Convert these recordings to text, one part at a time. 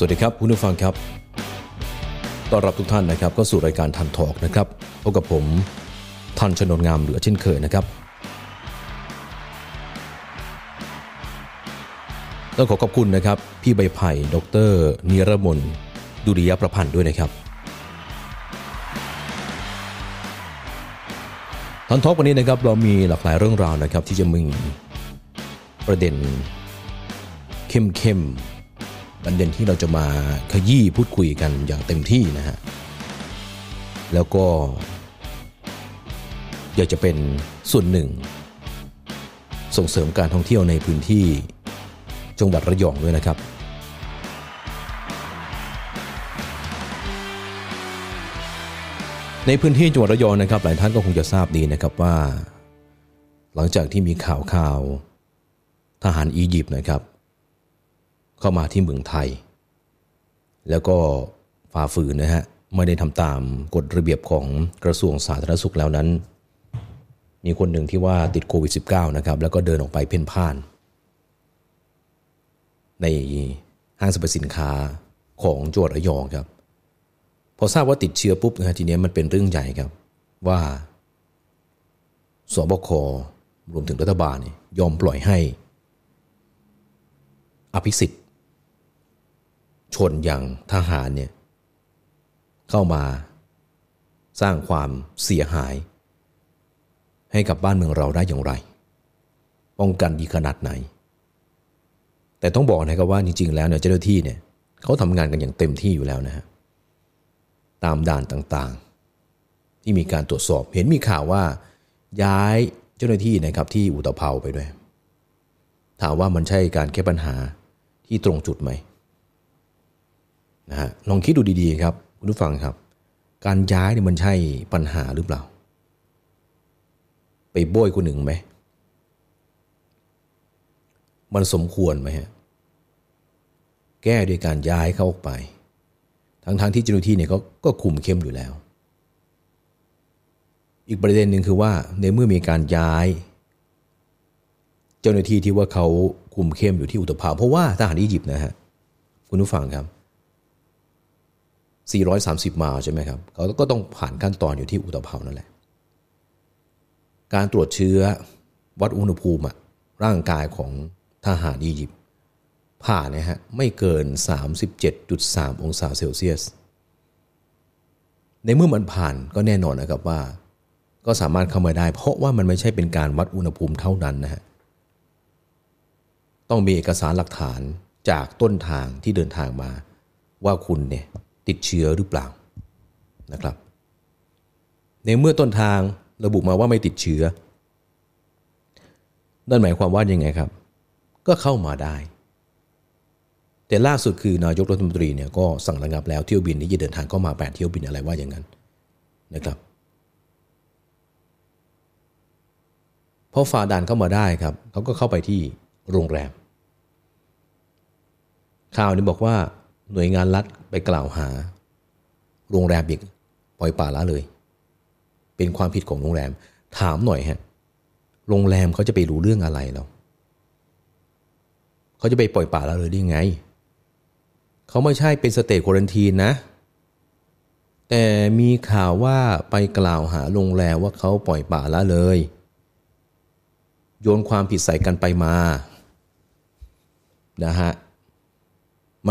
สวัสดีครับคุณผู้ฟังครับต้อนรับทุกท่านนะครับก็สู่รายการทันทอล์กนะครับพบกับผมทันชนนงามเหลือเช่นเคยนะครับต้องขอขอบคุณนะครับพี่ใบไผ่ดร.นิรมนดุริยประพันธ์ด้วยนะครับทันทอล์กวันนี้นะครับเรามีหลากหลายเรื่องราวนะครับที่จะมีประเด็นเข้มๆประเด็นที่เราจะมาขยี้พูดคุยกันอย่างเต็มที่นะฮะแล้วก็อยากจะเป็นส่วนหนึ่งส่งเสริมการท่องเที่ยวในพื้นที่จังหวัดระยองด้วยนะครับในพื้นที่จังหวัดระยองนะครับหลายท่านก็คงจะทราบดีนะครับว่าหลังจากที่มีข่าวทหารอียิปต์นะครับเข้ามาที่เมืองไทยแล้วก็ฝ่าฝืนนะฮะไม่ได้ทำตามกฎระเบียบของกระทรวงสาธารณสุขแล้วนั้นมีคนหนึ่งที่ว่าติดโควิด -19 นะครับแล้วก็เดินออกไปเพ่นพ่านในห้างสรรพสินค้าของจังหวัดระยองครับพอทราบว่าติดเชื้อปุ๊บนะทีนี้มันเป็นเรื่องใหญ่ครับว่าสบครวมถึงรัฐบาลเนี่ยยอมปล่อยให้อภิสิทธิ์ชนอย่างทหารเนี่ยเข้ามาสร้างความเสียหายให้กับบ้านเมืองเราได้อย่างไรป้องกันดีขนาดไหนแต่ต้องบอกนะครับว่าจริงๆแล้วเนี่ยเจ้าหน้าที่เนี่ยเขาทำงานกันอย่างเต็มที่อยู่แล้วนะฮะตามด่านต่างๆที่มีการตรวจสอบเห็นมีข่าวว่าย้ายเจ้าหน้าที่นะครับที่อุตภาวไปด้วยถามว่ามันใช่การแก้ปัญหาที่ตรงจุดไหมนะฮะลองคิดดูดีๆครับคุณผู้ฟังครับการย้ายเนี่ยมันใช่ปัญหาหรือเปล่าไปโบยคนหนึ่งไหมมันสมควรไหมฮะแก้ด้วยการย้ายเขาออกไปทั้งๆที่เจ้าหน้าที่เนี่ยก็คุมเข้มอยู่แล้วอีกประเด็นหนึ่งคือว่าในเมื่อมีการย้ายเจ้าหน้าที่ที่ว่าเขาคุมเข้มอยู่ที่อุตภาวเพราะว่าทหารอียิปต์นะฮะคุณผู้ฟังครับ430 ไมล์ใช่ไหมครับเขาก็ต้องผ่านขั้นตอนอยู่ที่อุตภาวนั่นแหละการตรวจเชื้อวัดอุณหภูมิร่างกายของทหารอียิปต์ผ่านนะฮะไม่เกิน 37.3 องศาเซลเซียสในเมื่อมันผ่านก็แน่นอนนะครับว่าก็สามารถเข้ามาได้เพราะว่ามันไม่ใช่เป็นการวัดอุณหภูมิเท่านั้นนะฮะต้องมีเอกสารหลักฐานจากต้นทางที่เดินทางมาว่าคุณเนี่ยติดเชื้อหรือเปล่านะครับในเมื่อต้นทางระบุมาว่าไม่ติดเชื้อนั่นหมายความว่ายังไงครับก็เข้ามาได้แต่ล่าสุดคือนายกรัฐมนตรีเนี่ยก็สั่งระงับแล้วเที่ยวบินที่จะเดินทางเข้ามา8เที่ยวบินอะไรว่าอย่างนั้นนะครับพอฝ่าด่านเข้ามาได้ครับเขาก็เข้าไปที่โรงแรมข่าวนี้บอกว่าหน่วยงานรัฐไปกล่าวหาโรงแรมอีกปล่อยปละละเลยเป็นความผิดของโรงแรมถามหน่อยฮะโรงแรมเขาจะไปรู้เรื่องอะไรเราเขาจะไปปล่อยปละละเลยได้ไงเขาไม่ใช่เป็นสเตย์ควอรันทีนนะแต่มีข่าวว่าไปกล่าวหาโรงแรมว่าเขาปล่อยปละละเลยโยนความผิดใส่กันไปมานะฮะ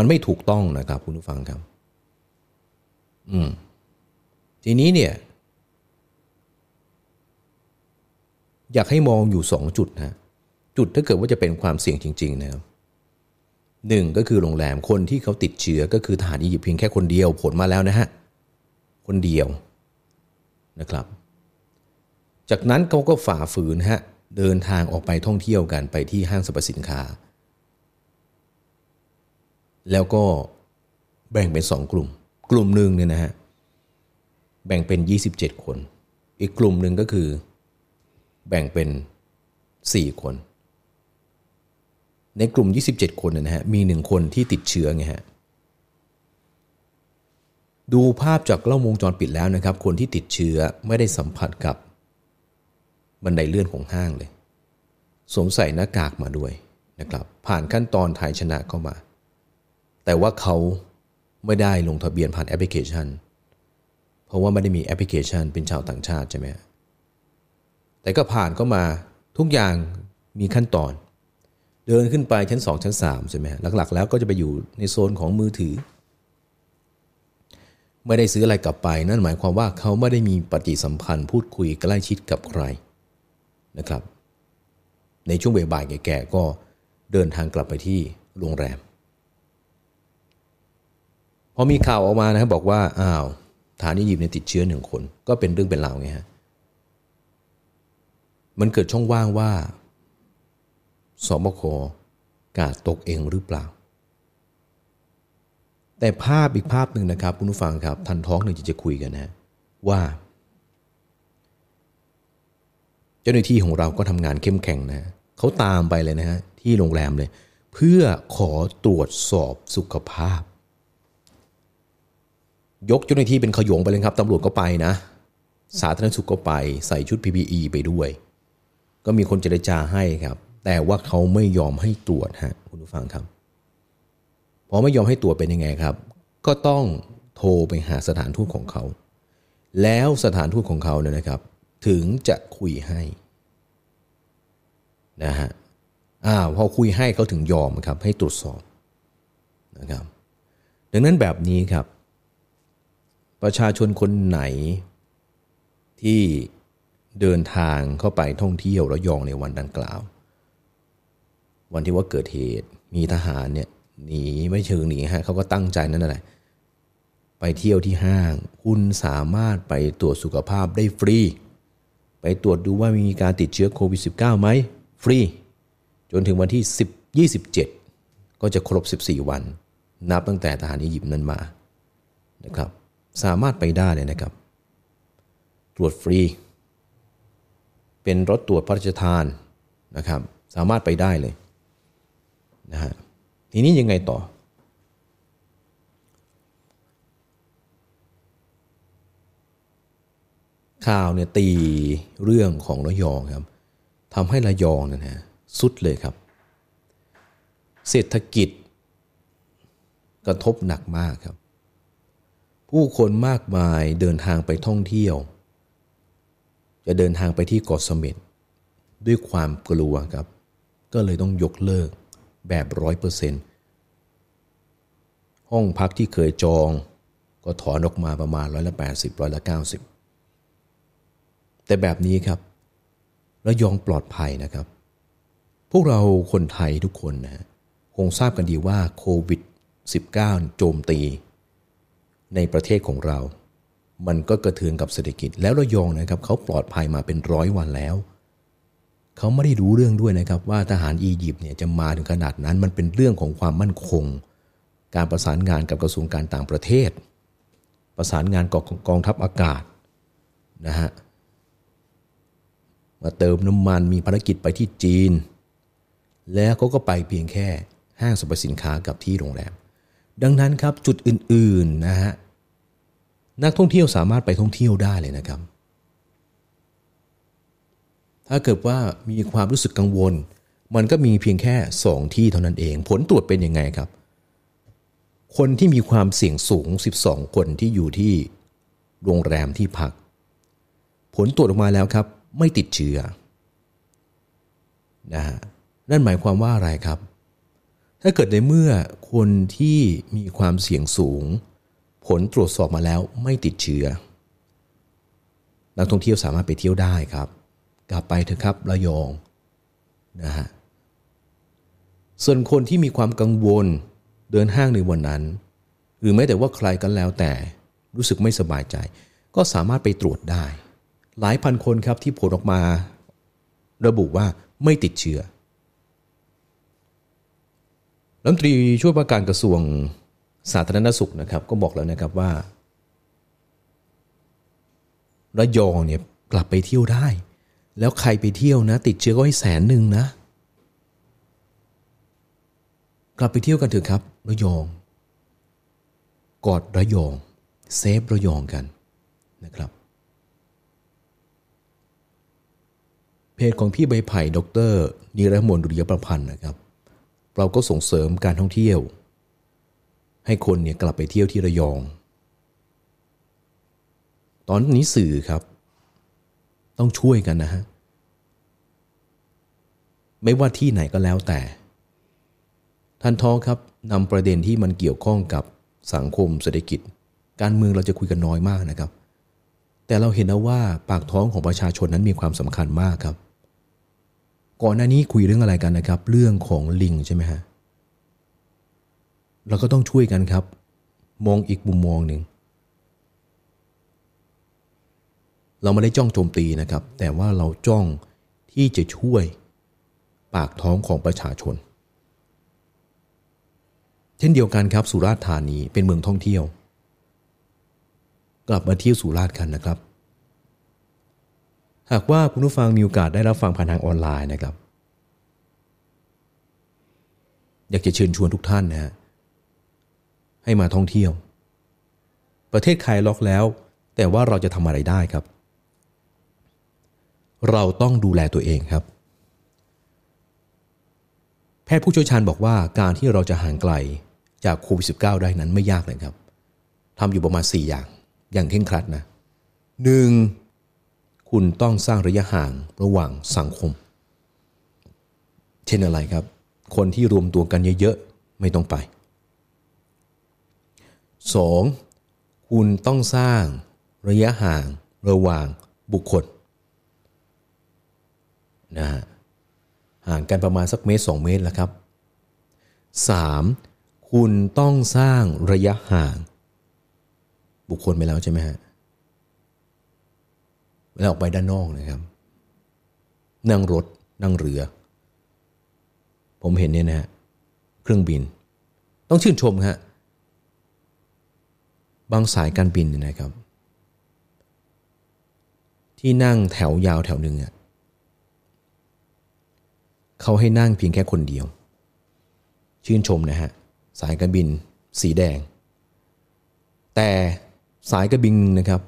มันไม่ถูกต้องนะครับคุณผู้ฟังครับทีนี้เนี่ยอยากให้มองอยู่2จุดนะจุดถ้าเกิดว่าจะเป็นความเสี่ยงจริงๆนะครับ1ก็คือโรงแรมคนที่เขาติดเชื้อก็คือทหารอียิปต์เพียงแค่คนเดียวผลมาแล้วนะฮะคนเดียวนะครับจากนั้นเขาก็ฝ่าฝืนฮะเดินทางออกไปท่องเที่ยวกันไปที่ห้างสรรพสินค้าแล้วก็แบ่งเป็น2กลุ่มกลุ่มหนึ่งเนี่ยนะฮะแบ่งเป็น27คนอีกกลุ่มหนึ่งก็คือแบ่งเป็น4คนในกลุ่ม27คนนะฮะมี1คนที่ติดเชื้อไงฮะดูภาพจากกล้องวงจรปิดแล้วนะครับคนที่ติดเชื้อไม่ได้สัมผัสกับบันไดเลื่อนของห้างเลยสวมใส่หน้ากากมาด้วยนะครับผ่านขั้นตอนไทยชนะเข้ามา แต่ว่าเขาไม่ได้ลงทะเบียนผ่านแอปพลิเคชันเพราะว่าไม่ได้มีแอปพลิเคชันเป็นชาวต่างชาติใช่ไหมแต่ก็ผ่านเข้ามาทุกอย่างมีขั้นตอนเดินขึ้นไปชั้น2ชั้น3ใช่ไหมหลักๆแล้วก็จะไปอยู่ในโซนของมือถือไม่ได้ซื้ออะไรกลับไปนั่นหมายความว่าเขาไม่ได้มีปฏิสัมพันธ์พูดคุยใกล้ชิดกับใครนะครับในช่วงบ่ายๆแก่ๆก็เดินทางกลับไปที่โรงแรมพอมีข่าวออกมานะครับบอกว่าอ้าวฐานอียิปต์เนี่ยติดเชื้อ1คนก็เป็นเรื่องเป็นราวไงฮะมันเกิดช่องว่างว่าสบค.กาดตกเองหรือเปล่าแต่ภาพอีกภาพหนึ่งนะครับคุณผู้ฟังครับทันท้องหนึ่งจะคุยกันนะว่าเจ้าหน้าที่ของเราก็ทำงานเข้มแข็งนะเขาตามไปเลยนะฮะที่โรงแรมเลยเพื่อขอตรวจสอบสุขภาพยกเจ้าหน้าที่เป็นขโยงไปเลยครับตำรวจก็ไปนะสาธารณสุขก็ไปใส่ชุด PPE ไปด้วยก็มีคนเจรจาให้ครับแต่ว่าเขาไม่ยอมให้ตรวจฮะคุณผู้ฟังครับพอไม่ยอมให้ตรวจเป็นยังไงครับก็ต้องโทรไปหาสถานทูตของเขาแล้วสถานทูตของเขาเนี่ยนะครับถึงจะคุยให้นะฮะพอคุยให้เขาถึงยอมครับให้ตรวจสอบนะครับดังนั้นแบบนี้ครับประชาชนคนไหนที่เดินทางเข้าไปท่องเที่ยวระยองในวันดังกล่าววันที่ว่าเกิดเหตุมีทหารเนี่ยหนีไม่เชิงหนีฮะเขาก็ตั้งใจนั่นแหละไปเที่ยวที่ห้างคุณสามารถไปตรวจสุขภาพได้ฟรีไปตรวจดูว่ามีการติดเชื้อโควิด -19 ไหมฟรีจนถึงวันที่27ก็จะครบ14วันนับตั้งแต่ทหารอียิปต์นั้นมานะครับสามารถไปได้เลยนะครับตรวจฟรีเป็นรถตรวจพระราชทานนะครับสามารถไปได้เลยนะฮะทีนี้ยังไงต่อข่าวเนี่ยตีเรื่องของระยองครับทำให้ระยองเนี่ยนะสุดเลยครับเศรษฐกิจกระทบหนักมากครับผู้คนมากมายเดินทางไปท่องเที่ยวจะเดินทางไปที่เกาะเสม็ดด้วยความกลัวครับก็เลยต้องยกเลิกแบบ 100% ห้องพักที่เคยจองก็ถอนออกมาประมาณ 180 190 แต่แบบนี้ครับระยองปลอดภัยนะครับพวกเราคนไทยทุกคนนะคงทราบกันดีว่าโควิด -19 โจมตีในประเทศของเรามันก็กระเทือนกับเศรษฐกิจแล้วระยองนะครับเขาปลอดภัยมาเป็น100วันแล้วเขาไม่ได้รู้เรื่องด้วยนะครับว่าทหารอียิปต์เนี่ยจะมาถึงขนาดนั้นมันเป็นเรื่องของความมั่นคงการประสานงานกับกระทรวงการต่างประเทศประสานงานกับกองทัพอากาศนะฮะมาเติมน้ำมันมีภารกิจไปที่จีนแล้วเขาก็ไปเพียงแค่ห้างสรรพสินค้ากับที่โรงแรมดังนั้นครับจุดอื่นๆนะฮะนักท่องเที่ยวสามารถไปท่องเที่ยวได้เลยนะครับถ้าเกิดว่ามีความรู้สึกกังวลมันก็มีเพียงแค่2ที่เท่านั้นเองผลตรวจเป็นยังไงครับคนที่มีความเสี่ยงสูง12คนที่อยู่ที่โรงแรมที่พักผลตรวจออกมาแล้วครับไม่ติดเชื้อนะฮะนั่นหมายความว่าอะไรครับถ้าเกิดในเมื่อคนที่มีความเสี่ยงสูงผลตรวจสอบมาแล้วไม่ติดเชื้อนักท่องเที่ยวสามารถไปเที่ยวได้ครับกลับไปเถอะครับระยองนะฮะส่วนคนที่มีความกังวลเดินห้างในวันนั้นหรือแม้แต่ว่าใครกันแล้วแต่รู้สึกไม่สบายใจก็สามารถไปตรวจได้หลายพันคนครับที่ผลออกมาระบุว่าไม่ติดเชื้อรัฐมนตรีช่วยว่าการกระทรวงสาธารณสุขนะครับก็บอกแล้วนะครับว่าระยองเนี่ยกลับไปเที่ยวได้แล้วใครไปเที่ยวนะติดเชื้อก็ให้100,000นะกลับไปเที่ยวกันเถอะครับระยองกอดระยองเซฟระยองกันนะครับเพจของพี่ใบไผ่ดร.นิรมนต์ดุริยประพันธ์นะครับเราก็ส่งเสริมการท่องเที่ยว ให้คนเนี่ยกลับไปเที่ยวที่ระยองตอนนี้สื่อครับต้องช่วยกันนะฮะไม่ว่าที่ไหนก็แล้วแต่ท่านท้อครับนำประเด็นที่มันเกี่ยวข้องกับสังคมเศรษฐกิจการเมืองเราจะคุยกันน้อยมากนะครับแต่เราเห็นแล้วว่าปากท้องของประชาชนนั้นมีความสำคัญมากครับก่อนหน้านี้คุยเรื่องอะไรกันนะครับเรื่องของลิงใช่ไหมฮะเราก็ต้องช่วยกันครับมองอีกมุมมองหนึ่งเราไม่ได้จ้องโจมตีนะครับแต่ว่าเราจ้องที่จะช่วยปากท้องของประชาชนเช่นเดียวกันครับสุราษฎร์ธานีเป็นเมืองท่องเที่ยวกลับมาเที่ยวสุราษฎร์กันนะครับหากว่าคุณผู้ฟังมีโอกาสได้รับฟังผ่านทางออนไลน์นะครับอยากจะเชิญชวนทุกท่านนะฮะให้มาท่องเที่ยวประเทศคลายล็อกแล้วแต่ว่าเราจะทำอะไรได้ครับเราต้องดูแลตัวเองครับแพทย์ผู้เชี่ยวชาญบอกว่าการที่เราจะห่างไกลจากโควิด -19 ได้นั้นไม่ยากเลยครับทำอยู่ประมาณ4อย่างอย่างเคร่งครัดนะ 1. คุณต้องสร้างระยะห่างระหว่างสังคมเช่นอะไรครับคนที่รวมตัวกันเยอะๆไม่ต้องไป 2. คุณต้องสร้างระยะห่างระหว่างบุคคลนะฮะห่างกันประมาณสักเมตร2เมตรแล้วครับ 3. คุณต้องสร้างระยะห่างบุคคลไปแล้วใช่ไหมฮะแล้วออกไปด้านนอกนะครับนั่งรถนั่งเรือผมเห็นเนี่ยนะฮะเครื่องบินต้องชื่นชมฮะบางสายการบินนะครับที่นั่งแถวยาวแถวหนึ่งอ่ะเขาให้นั่งเพียงแค่คนเดียวชื่นชมนะฮะสายการบินสีแดงแต่สายการบินนะครับ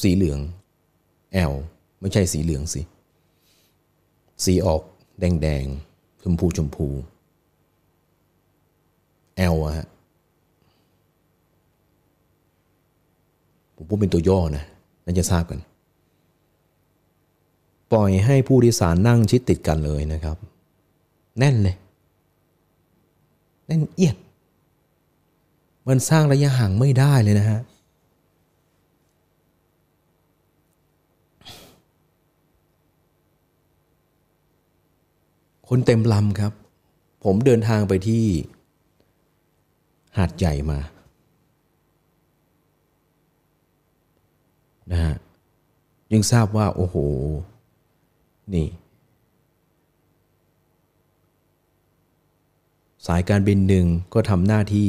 สีเหลืองแอลไม่ใช่สีเหลืองสิสีออกแดงแดงชมพูชมพูแอลอะฮะผมพูดเป็นตัวย่อนะน่าจะทราบกันปล่อยให้ผู้โดยสารนั่งชิดติดกันเลยนะครับแน่นเลยแน่นเอียดมันสร้างระยะห่างไม่ได้เลยนะฮะคนเต็มลำครับผมเดินทางไปที่หาดใหญ่มานะฮะยังทราบว่าโอ้โหนี่สายการบินหนึ่งก็ทำหน้าที่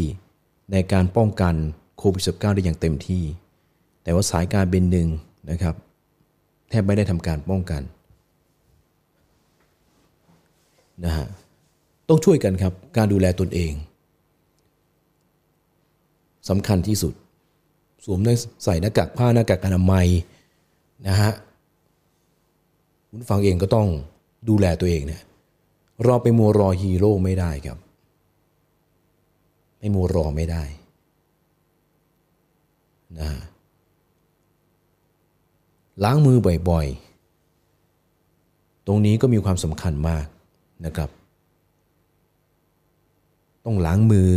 ในการป้องกันโควิด -19 ได้อย่างเต็มที่แต่ว่าสายการบินหนึ่งนะครับแทบไม่ได้ทำการป้องกันนะฮะต้องช่วยกันครับการดูแลตนเองสำคัญที่สุดสวมใส่หน้ากากผ้าหน้ากากอนามัยนะฮะคุณฟังเองก็ต้องดูแลตัวเองนะรอไปมัวรอฮีโร่ไม่ได้ครับไม่มัวรอไม่ได้นะล้างมือบ่อยๆตรงนี้ก็มีความสำคัญมากนะครับต้องล้างมือ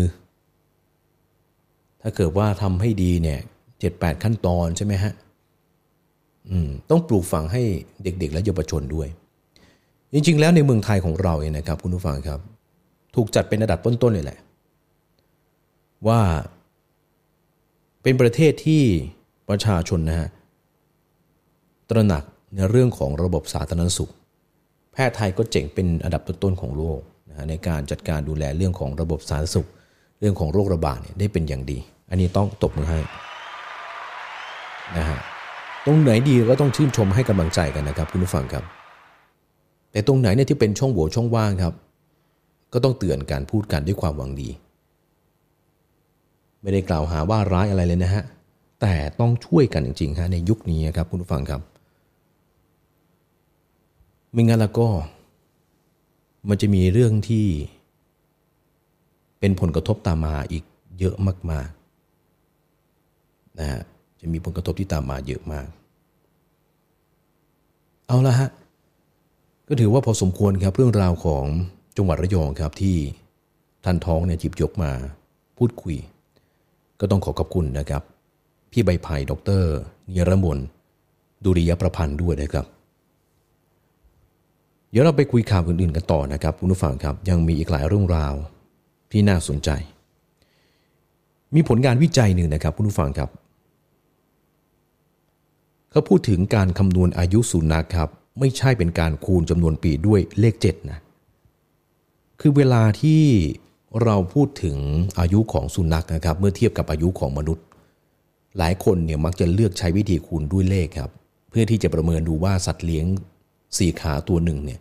ถ้าเกิดว่าทำให้ดีเนี่ย 7-8 ขั้นตอนใช่ไหมฮะต้องปลูกฝังให้เด็กๆและเยาวชนด้วยจริงๆแล้วในเมืองไทยของเราเองนะครับคุณผู้ฟังครับถูกจัดเป็นระดับต้นๆเลยแหละว่าเป็นประเทศที่ประชาชนนะฮะตระหนักในเรื่องของระบบสาธารณสุขแพทย์ไทยก็เจ๋งเป็นอันดับต้นๆของโลกนะฮะในการจัดการดูแลเรื่องของระบบสาธารณสุขเรื่องของโรคระบาดเนี่ยได้เป็นอย่างดีอันนี้ต้องตบมือให้นะฮะตรงไหนดีก็ต้องชื่นชมให้กำลังใจกันนะครับคุณผู้ฟังครับแต่ตรงไหนเนี่ยที่เป็นช่องโหว่ช่องว่างครับก็ต้องเตือนกันพูดกันด้วยความหวังดีไม่ได้กล่าวหาว่าร้ายอะไรเลยนะฮะแต่ต้องช่วยกันจริงๆฮะในยุคนี้ครับคุณผู้ฟังครับไม่งั้นแล้วก็มันจะมีเรื่องที่ เป็นผลกระทบตามมาอีกเยอะมากๆนะฮะจะมีผลกระทบที่ตามมาเยอะมากเอาละฮะก็ถือว่าพอสมควรครับเรื่องราวของจังหวัดระยองครับที่ท่านท้องเนี่ยหยิบยกมาพูดคุยก็ต้องขอขอบคุณนะครับพี่ใบไผ่ดร.นิรมนต์ดุริยประพันธ์ด้วยนะครับเดี๋ยวเราไปคุยข่าวอื่นๆกันต่อนะครับคุณผู้ฟังครับยังมีอีกหลายเรื่องราวที่น่าสนใจมีผลงานวิจัยหนึ่งนะครับคุณผู้ฟังครับเขาพูดถึงการคำนวณอายุสุนัขครับไม่ใช่เป็นการคูณจำนวนปีด้วยเลข7นะคือเวลาที่เราพูดถึงอายุของสุนัขนะครับเมื่อเทียบกับอายุของมนุษย์หลายคนเนี่ยมักจะเลือกใช้วิธีคูณด้วยเลขครับเพื่อที่จะประเมินดูว่าสัตว์เลี้ยง4ขาตัวหนึ่งเนี่ย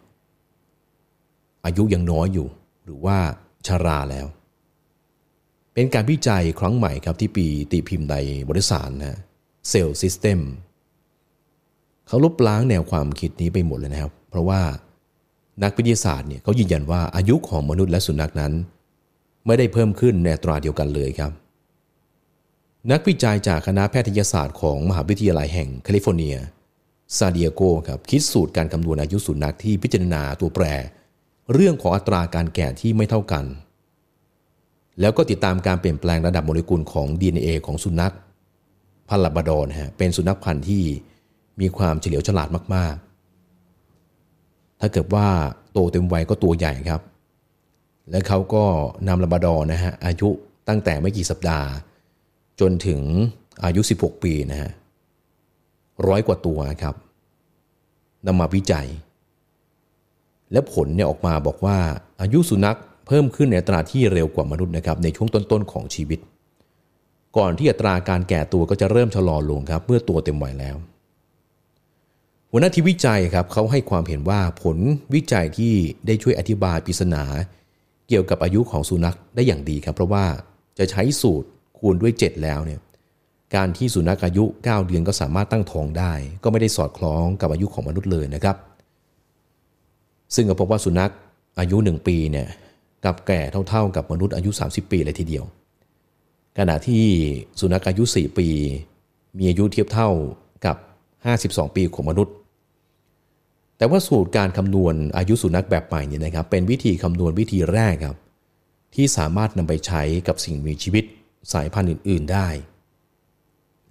อายุยังน้อยอยู่หรือว่าชราแล้วเป็นการวิจัยครั้งใหม่ครับที่ปีตีพิมพ์ในวารสารนะเซลล์ซิสเต็มเขาลบล้างแนวความคิดนี้ไปหมดเลยนะครับเพราะว่านักวิทยาศาสตร์เนี่ยเขายืนยันว่าอายุของมนุษย์และสุนัขนั้นไม่ได้เพิ่มขึ้นในอัตราเดียวกันเลยครับนักวิจัยจากคณะแพทยศาสตร์ของมหาวิทยาลัยแห่งแคลิฟอร์เนียซานดิเอโกครับคิดสูตรการคำนวณอายุสุนัขที่พิจารณาตัวแปรเรื่องของอัตราการแก่ที่ไม่เท่ากันแล้วก็ติดตามการเปลี่ยนแปลงระดับโมเลกุลของ DNA ของสุนัขพันธุ์ลาบราดอร์ฮะเป็นสุนัขพันธุ์ที่มีความเฉลียวฉลาดมากๆถ้าเกิดว่าโตเต็มวัยก็ตัวใหญ่ครับและเขาก็นำลาบราดอร์นะฮะอายุตั้งแต่ไม่กี่สัปดาห์จนถึงอายุ16ปีนะฮะ100กว่าตัวครับนำมาวิจัยและผลเนี่ยออกมาบอกว่าอายุสุนัขเพิ่มขึ้นในอัตราที่เร็วกว่ามนุษย์นะครับในช่วงต้นๆของชีวิตก่อนที่อัตราการแก่ตัวก็จะเริ่มชะลอลงครับเมื่อตัวเต็มวัยแล้วหัวหน้าทีมวิจัยครับเขาให้ความเห็นว่าผลวิจัยที่ได้ช่วยอธิบายปริศนาเกี่ยวกับอายุของสุนัขได้อย่างดีครับเพราะว่าจะใช้สูตรคูณด้วย7แล้วเนี่ยการที่สุนัขอายุ9เดือนก็สามารถตั้งท้องได้ก็ไม่ได้สอดคล้องกับอายุของมนุษย์เลยนะครับซึ่งก็พบว่าสุนัขอายุ1ปีเนี่ยกับแก่เท่าๆกับมนุษย์อายุ30ปีเลยทีเดียวขณะที่สุนัขอายุ4ปีมีอายุเทียบเท่ากับ52ปีของมนุษย์แต่ว่าสูตรการคำนวณอายุสุนัขแบบใหม่เนี่ยนะครับเป็นวิธีคำนวณวิธีแรกครับที่สามารถนำไปใช้กับสิ่งมีชีวิตสายพันธุ์อื่นๆได้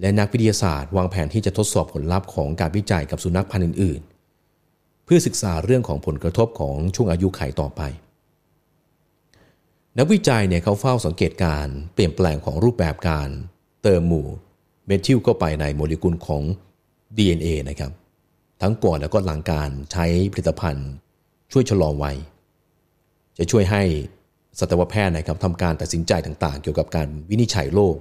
และนักวิทยาศาสตร์วางแผนที่จะทดสอบผลลัพธ์ของการวิจัยกับสุนัขพันธุ์อื่นๆเพื่อศึกษาเรื่องของผลกระทบของช่วงอายุไขต่อไปนักวิจัยเนี่ยเขาเฝ้าสังเกตการเปลี่ยนแปลงของรูปแบบการเติมหมู่เมทิลเข้าไปในโมเลกุลของ DNA นะครับทั้งก่อนแล้วก็หลังการใช้ผลิตภัณฑ์ช่วยชะลอวัยจะช่วยให้สัตวแพทย์นะครับทำการตัดสินใจต่างๆเกี่ยวกับการวินิจฉัยโรค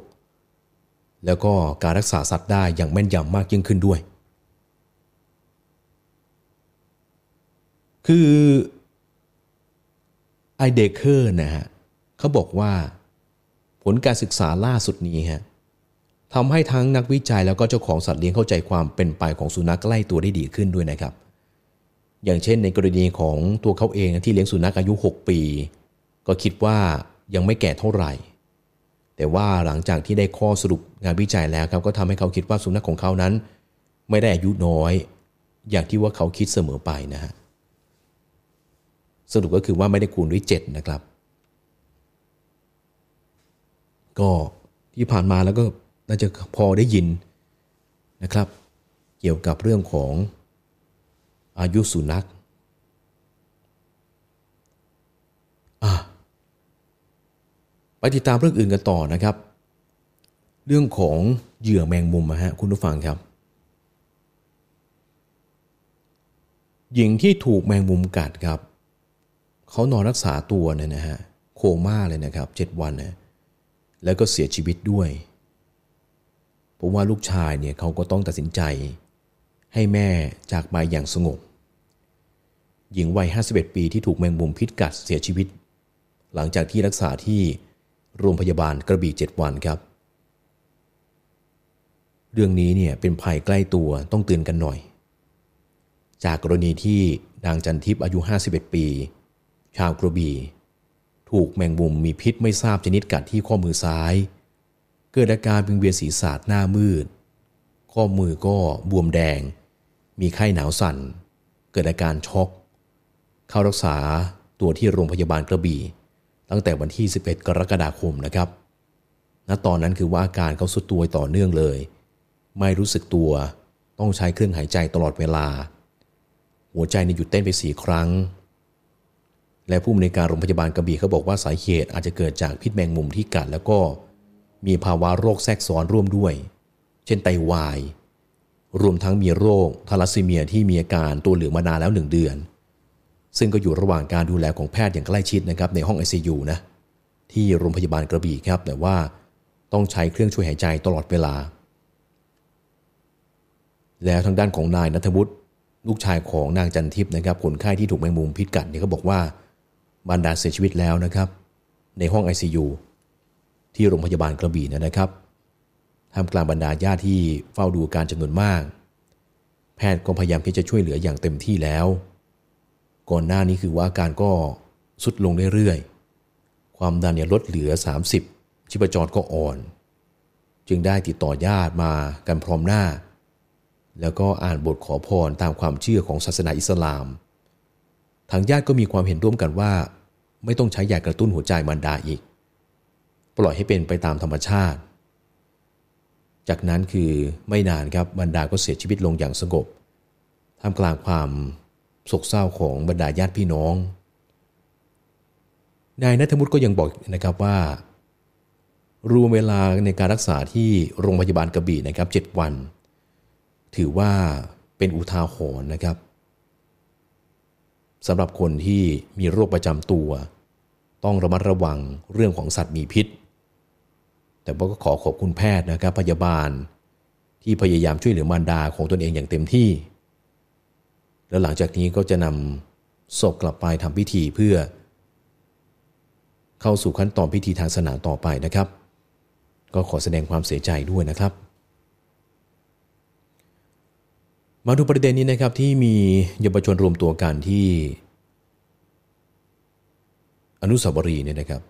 แล้วก็การรักษาสัตว์ได้อย่างแม่นยำมากยิ่งขึ้นด้วยคือไอเดเคอร์นะฮะเขาบอกว่าผลการศึกษาล่าสุดนี้ฮะทำให้ทั้งนักวิจัยแล้วก็เจ้าของสัตว์เลี้ยงเข้าใจความเป็นไปของสุนัขใกล้ตัวได้ดีขึ้นด้วยนะครับอย่างเช่นในกรณีของตัวเขาเองที่เลี้ยงสุนัขอายุ6ปีก็คิดว่ายังไม่แก่เท่าไหร่แต่ว่าหลังจากที่ได้ข้อสรุปงานวิจัยแล้วครับก็ทำให้เขาคิดว่าสุนัขของเขานั้นไม่ได้อายุน้อยอย่างที่ว่าเขาคิดเสมอไปนะฮะสรุปก็คือว่าไม่ได้คูณด้วย7นะครับก็ที่ผ่านมาแล้วก็น่าจะพอได้ยินนะครับเกี่ยวกับเรื่องของอายุสุนัขไปติดตามเรื่องอื่นกันต่อนะครับเรื่องของเหยื่อแมงมุมนะฮะคุณผู้ฟังครับหญิงที่ถูกแมงมุมกัดครับเขานอนรักษาตัวเนี่ยนะฮะโคม่าเลยนะครับ7วันนะแล้วก็เสียชีวิตด้วยเพราะว่าลูกชายเนี่ยเขาก็ต้องตัดสินใจให้แม่จากไปอย่างสงบหญิงวัย51ปีที่ถูกแมงมุมพิษกัดเสียชีวิตหลังจากที่รักษาที่โรงพยาบาลกระบี่7วันครับเรื่องนี้เนี่ยเป็นภัยใกล้ตัวต้องเตือนกันหน่อยจากกรณีที่นางจันทิพย์อายุ51ปีชาวกระบี่ ถูกแมงมุมมีพิษไม่ทราบชนิดกัดที่ข้อมือซ้ายเกิดอาการวิงเวียนศีรษะหน้ามืดข้อมือก็บวมแดงมีไข้หนาวสั่นเกิดอาการช็อกเข้ารักษาตัวที่โรงพยาบาลกระบี่ตั้งแต่วันที่11กรกฎาคมนะครับณตอนนั้นคือว่าอาการเขาสุดตัวต่อเนื่องเลยไม่รู้สึกตัวต้องใช้เครื่องหายใจตลอดเวลาหัวใจหยุดเต้นไป4ครั้งและผู้อำนวยการโรงพยาบาลกระบี่เขาบอกว่าสาเหตุอาจจะเกิดจากพิษแมงมุมที่กัดแล้วก็มีภาวะโรคแทรกซ้อนร่วมด้วยเช่นไตวายรวมทั้งมีโรคทาลัสซีเมียที่มีอาการตัวเหลืองมานานแล้ว1เดือนซึ่งก็อยู่ระหว่างการดูแลของแพทย์อย่างใกล้ชิดนะครับในห้อง ICU นะที่โรงพยาบาลกระบี่ครับแต่ว่าต้องใช้เครื่องช่วยหายใจตลอดเวลาแล้วทางด้านของนายณัฐวุฒิลูกชายของนางจันทิพย์นะครับคนไข้ที่ถูกแมงมุมพิษกัดเนี่ยเขาบอกว่าบรรดาเสียชีวิตแล้วนะครับในห้อง ICU ที่โรงพยาบาลกระบี่นะครับท่ามกลางบรรดาญาติที่เฝ้าดูการจำนวนมากแพทย์ก็พยายามที่จะช่วยเหลืออย่างเต็มที่แล้วก่อนหน้านี้คือว่าอาการก็ทรุดลงเรื่อยๆความดันเนี่ยลดเหลือ30ชีพจรก็อ่อนจึงได้ติดต่อญาติมากันพร้อมหน้าแล้วก็อ่านบทขอพรตามความเชื่อของศาสนาอิสลามทางญาติก็มีความเห็นร่วมกันว่าไม่ต้องใช้ยากระตุ้นหัวใจมารดาอีกปล่อยให้เป็นไปตามธรรมชาติจากนั้นคือไม่นานครับมารดาก็เสียชีวิตลงอย่างสงบท่ามกลางความโศกเศร้าของบรรดาญาติพี่น้องนายณัฐวุฒิก็ยังบอกนะครับว่ารวมเวลาในการรักษาที่โรงพยาบาลกระบี่นะครับ7วันถือว่าเป็นอุทาหรณ์นะครับสำหรับคนที่มีโรคประจำตัวต้องระมัดระวังเรื่องของสัตว์มีพิษแต่ว่าก็ขอขอบคุณแพทย์นะครับพยาบาลที่พยายามช่วยเหลือมารดาของตนเองอย่างเต็มที่แล้วหลังจากนี้ก็จะนำศพกลับไปทำพิธีเพื่อเข้าสู่ขั้นตอนพิธีทางศาสนาต่อไปนะครับก็ขอแสดงความเสียใจด้วยนะครับมาดูประเด็นนี้นะครับที่มีเยาวชนรวมตัวกันที่อนุสาวรีย์เนี่ยนะครับ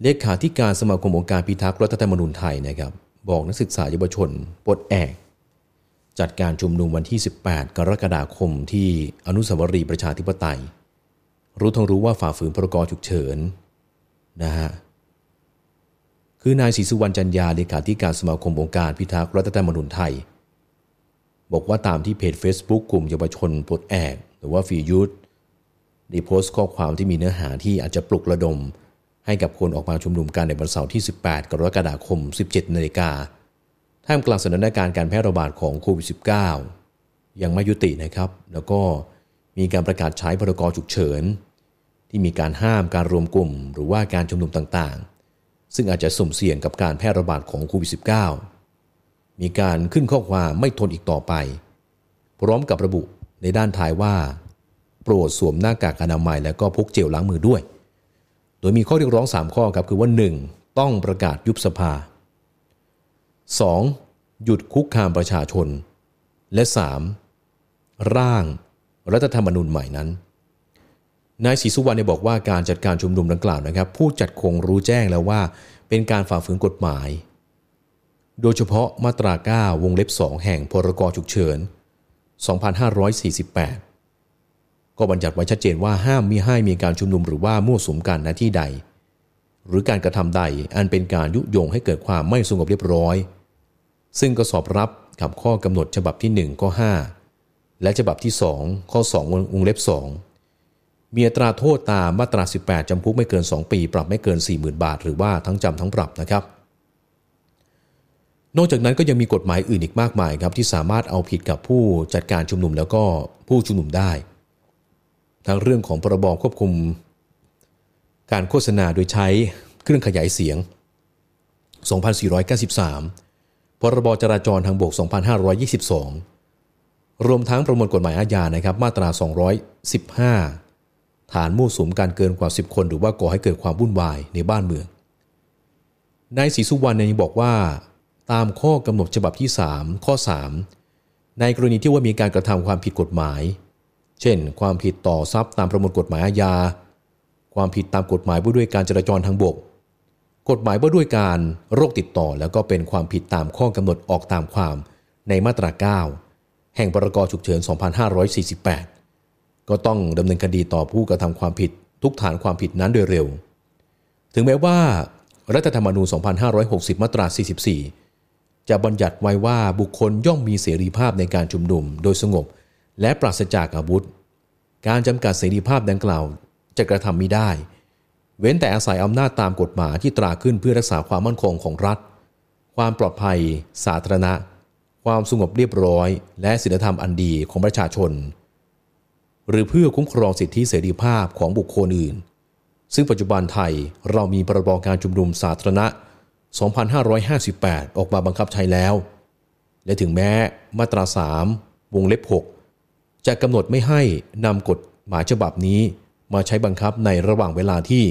เลขาธิการสมาคมองค์การพิทักษ์รัฐธรรมนูญไทยนะครับบอกนักศึกษาเยาวชนปลดแอกจัดการชุมนุมวันที่18กรกฎาคมที่อนุสาวรีย์ประชาธิปไตยรู้ทั้งรู้ว่าฝ่าฝืนพรกฉุกเฉินนะฮะคือนายศรีสุวรรณจันยาเลขาธิการสมาคมองค์การพิทักษ์รัฐธรรมนูญไทยบอกว่าตามที่เพจ Facebook กลุ่มเยาวชนปลดแอกหรือว่าฟรียูธได้โพสต์ข้อความที่มีเนื้อหาที่อาจจะปลุกระดมให้กับคนออกมาชุมนุมกันในวันเสาร์ที่18กรกฎาคม 17:00 น.ท่ามกลางสถานการณ์การแพร่ระบาดของโควิด -19 ยังไม่ยุตินะครับแล้วก็มีการประกาศใช้พรกฉุกเฉินที่มีการห้ามการรวมกลุ่มหรือว่าการชุมนุมต่างๆซึ่งอาจจะสุ่มเสี่ยงกับการแพร่ระบาดของโควิด -19 มีการขึ้นข้อความไม่ทนอีกต่อไปพร้อมกับระบุในด้านท้ายว่าโปรดสวมหน้ากากอนามัยและก็พกเจลล้างมือด้วยโดยมีข้อเรียกร้อง3ข้อครับคือว่า 1. ต้องประกาศยุบสภา 2. หยุดคุกคามประชาชนและ 3. ร่างรัฐธรรมนูญใหม่นั้นนายศรีสุวรรณบอกว่าการจัดการชุมนุมดังกล่าวนะครับผู้จัดคงรู้แจ้งแล้วว่าเป็นการฝ่าฝืนกฎหมายโดยเฉพาะมาตรา9วงเล็บ2แห่งพรกฉุกเฉิน2548ก็บัญญัติไว้ชัดเจนว่าห้ามมิให้มีการชุมนุมหรือว่ามั่วสุมกันณที่ใดหรือการกระทำใดอันเป็นการยุยงให้เกิดความไม่สงบเรียบร้อยซึ่งก็สอบรับกับข้อกำหนดฉบับที่1ข้อ5และฉบับที่2ข้อ2วงเล็บ2มีอัตราโทษตามมาตรา18จำคุกไม่เกิน2ปีปรับไม่เกิน 40,000 บาทหรือว่าทั้งจำทั้งปรับนะครับนอกจากนั้นก็ยังมีกฎหมายอื่นอีกมากมายครับที่สามารถเอาผิดกับผู้จัดการชุมนุมแล้วก็ผู้ชุมนุมได้ทั้งเรื่องของพรบ.ควบคุมการโฆษณาโดยใช้เครื่องขยายเสียง2493พรบ.จราจรทางบก2522รวมทั้งประมวลกฎหมายอาญานะครับมาตรา215ฐานมั่วสุมการเกินกว่า10คนหรือว่าก่อให้เกิดความวุ่นวายในบ้านเมืองนายศรีสุวรรณยังบอกว่าตามข้อกำหนดฉบับที่3ข้อ3ในกรณีที่ว่ามีการกระทำความผิดกฎหมายเช่นความผิดต่อทรัพย์ตามประมวลกฎหมายอาญา ความผิดตามกฎหมายว่าด้วยการจราจรทางบกกฎหมายว่าด้วยการโรคติดต่อแล้วก็เป็นความผิดตามข้อกำหนดออกตามความในมาตรา9แห่งพรก.ฉุกเฉิน 2548ก็ต้องดำเนินคดีต่อผู้กระทำความผิดทุกฐานความผิดนั้นโดยเร็วถึงแม้ว่ารัฐธรรมนูญ 2560 มาตรา 44จะบัญญัติไว้ว่าบุคคลย่อมมีเสรีภาพในการชุมนุมโดยสงบและปราศจากอาวุธการจำกัดเสรีภาพดังกล่าวจะกระทำมิได้เว้นแต่อาศัยอำนาจตามกฎหมายที่ตราขึ้นเพื่อรักษาความมั่นคงของรัฐความปลอดภัยสาธารณะความสงบเรียบร้อยและศีลธรรมอันดีของประชาชนหรือเพื่อคุ้มครองสิทธิเสรีภาพของบุคคลอื่นซึ่งปัจจุบันไทยเรามีพรบการชุมนุมสาธารณะ 2558 ออกมาบังคับใช้แล้วและถึงแม้มาตรา 3 วงเล็บ 6 จะกำหนดไม่ให้นำกฎหมายฉบับนี้มาใช้บังคับในระหว่างเวลาที่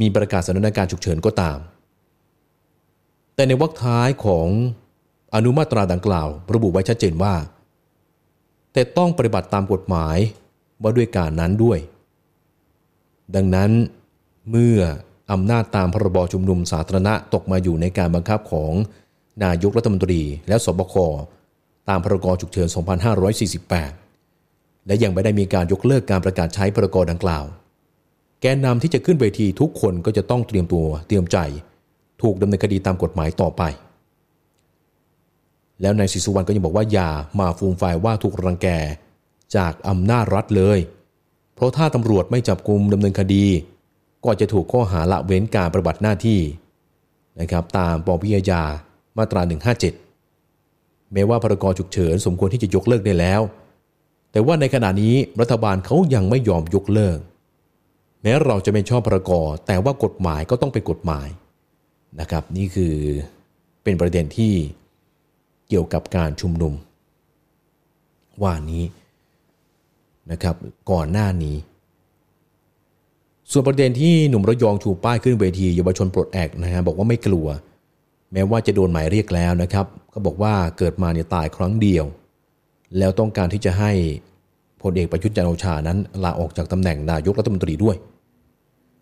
มีประกาศสถานการณ์ฉุกเฉินก็ตามแต่ในวรรคท้ายของอนุมาตราดังกล่าวระบุไว้ชัดเจนว่าแต่ต้องปฏิบัติตามกฎหมายว่าด้วยการนั้นด้วยดังนั้นเมื่ออำนาจตามพรบชุมนุมสาธารณะตกมาอยู่ในการบังคับของนายกรัฐมนตรีและสบคตามพรกฉุกเฉิน 2548 และยังไม่ได้มีการยกเลิกการประกาศใช้พรกดังกล่าวแกนนำที่จะขึ้นเวทีทุกคนก็จะต้องเตรียมตัวเตรียมใจถูกดำเนินคดีตามกฎหมายต่อไปแล้วนายศรีสุวรรณก็ยังบอกว่าอย่ามาฟูมไฟว่าถูกรังแกจากอำนาจรัฐเลยเพราะถ้าตำรวจไม่จับกุมดำเนินคดีก็จะถูกข้อหาละเว้นการปฏิบัติหน้าที่นะครับตามปวิอาญามาตรา157แม้ว่าพรกฉุกเฉินสมควรที่จะยกเลิกได้แล้วแต่ว่าในขณะนี้รัฐบาลเขายังไม่ยอมยกเลิกแม้เราจะไม่ชอบพรกแต่ว่ากฎหมายก็ต้องเป็นกฎหมายนะครับนี่คือเป็นประเด็นที่เกี่ยวกับการชุมนุมว่านี้นะครับก่อนหน้านี้ส่วนประเด็นที่หนุ่มระยองชูป้ายขึ้นเวทีเยาวชนปลดแอกนะฮะบอกว่าไม่กลัวแม้ว่าจะโดนหมายเรียกแล้วนะครับก็บอกว่าเกิดมาเนี่ยตายครั้งเดียวแล้วต้องการที่จะให้พลเอกประยุทธ์จันทร์โอชานั้นลาออกจากตำแหน่งนายกรัฐมนตรีด้วย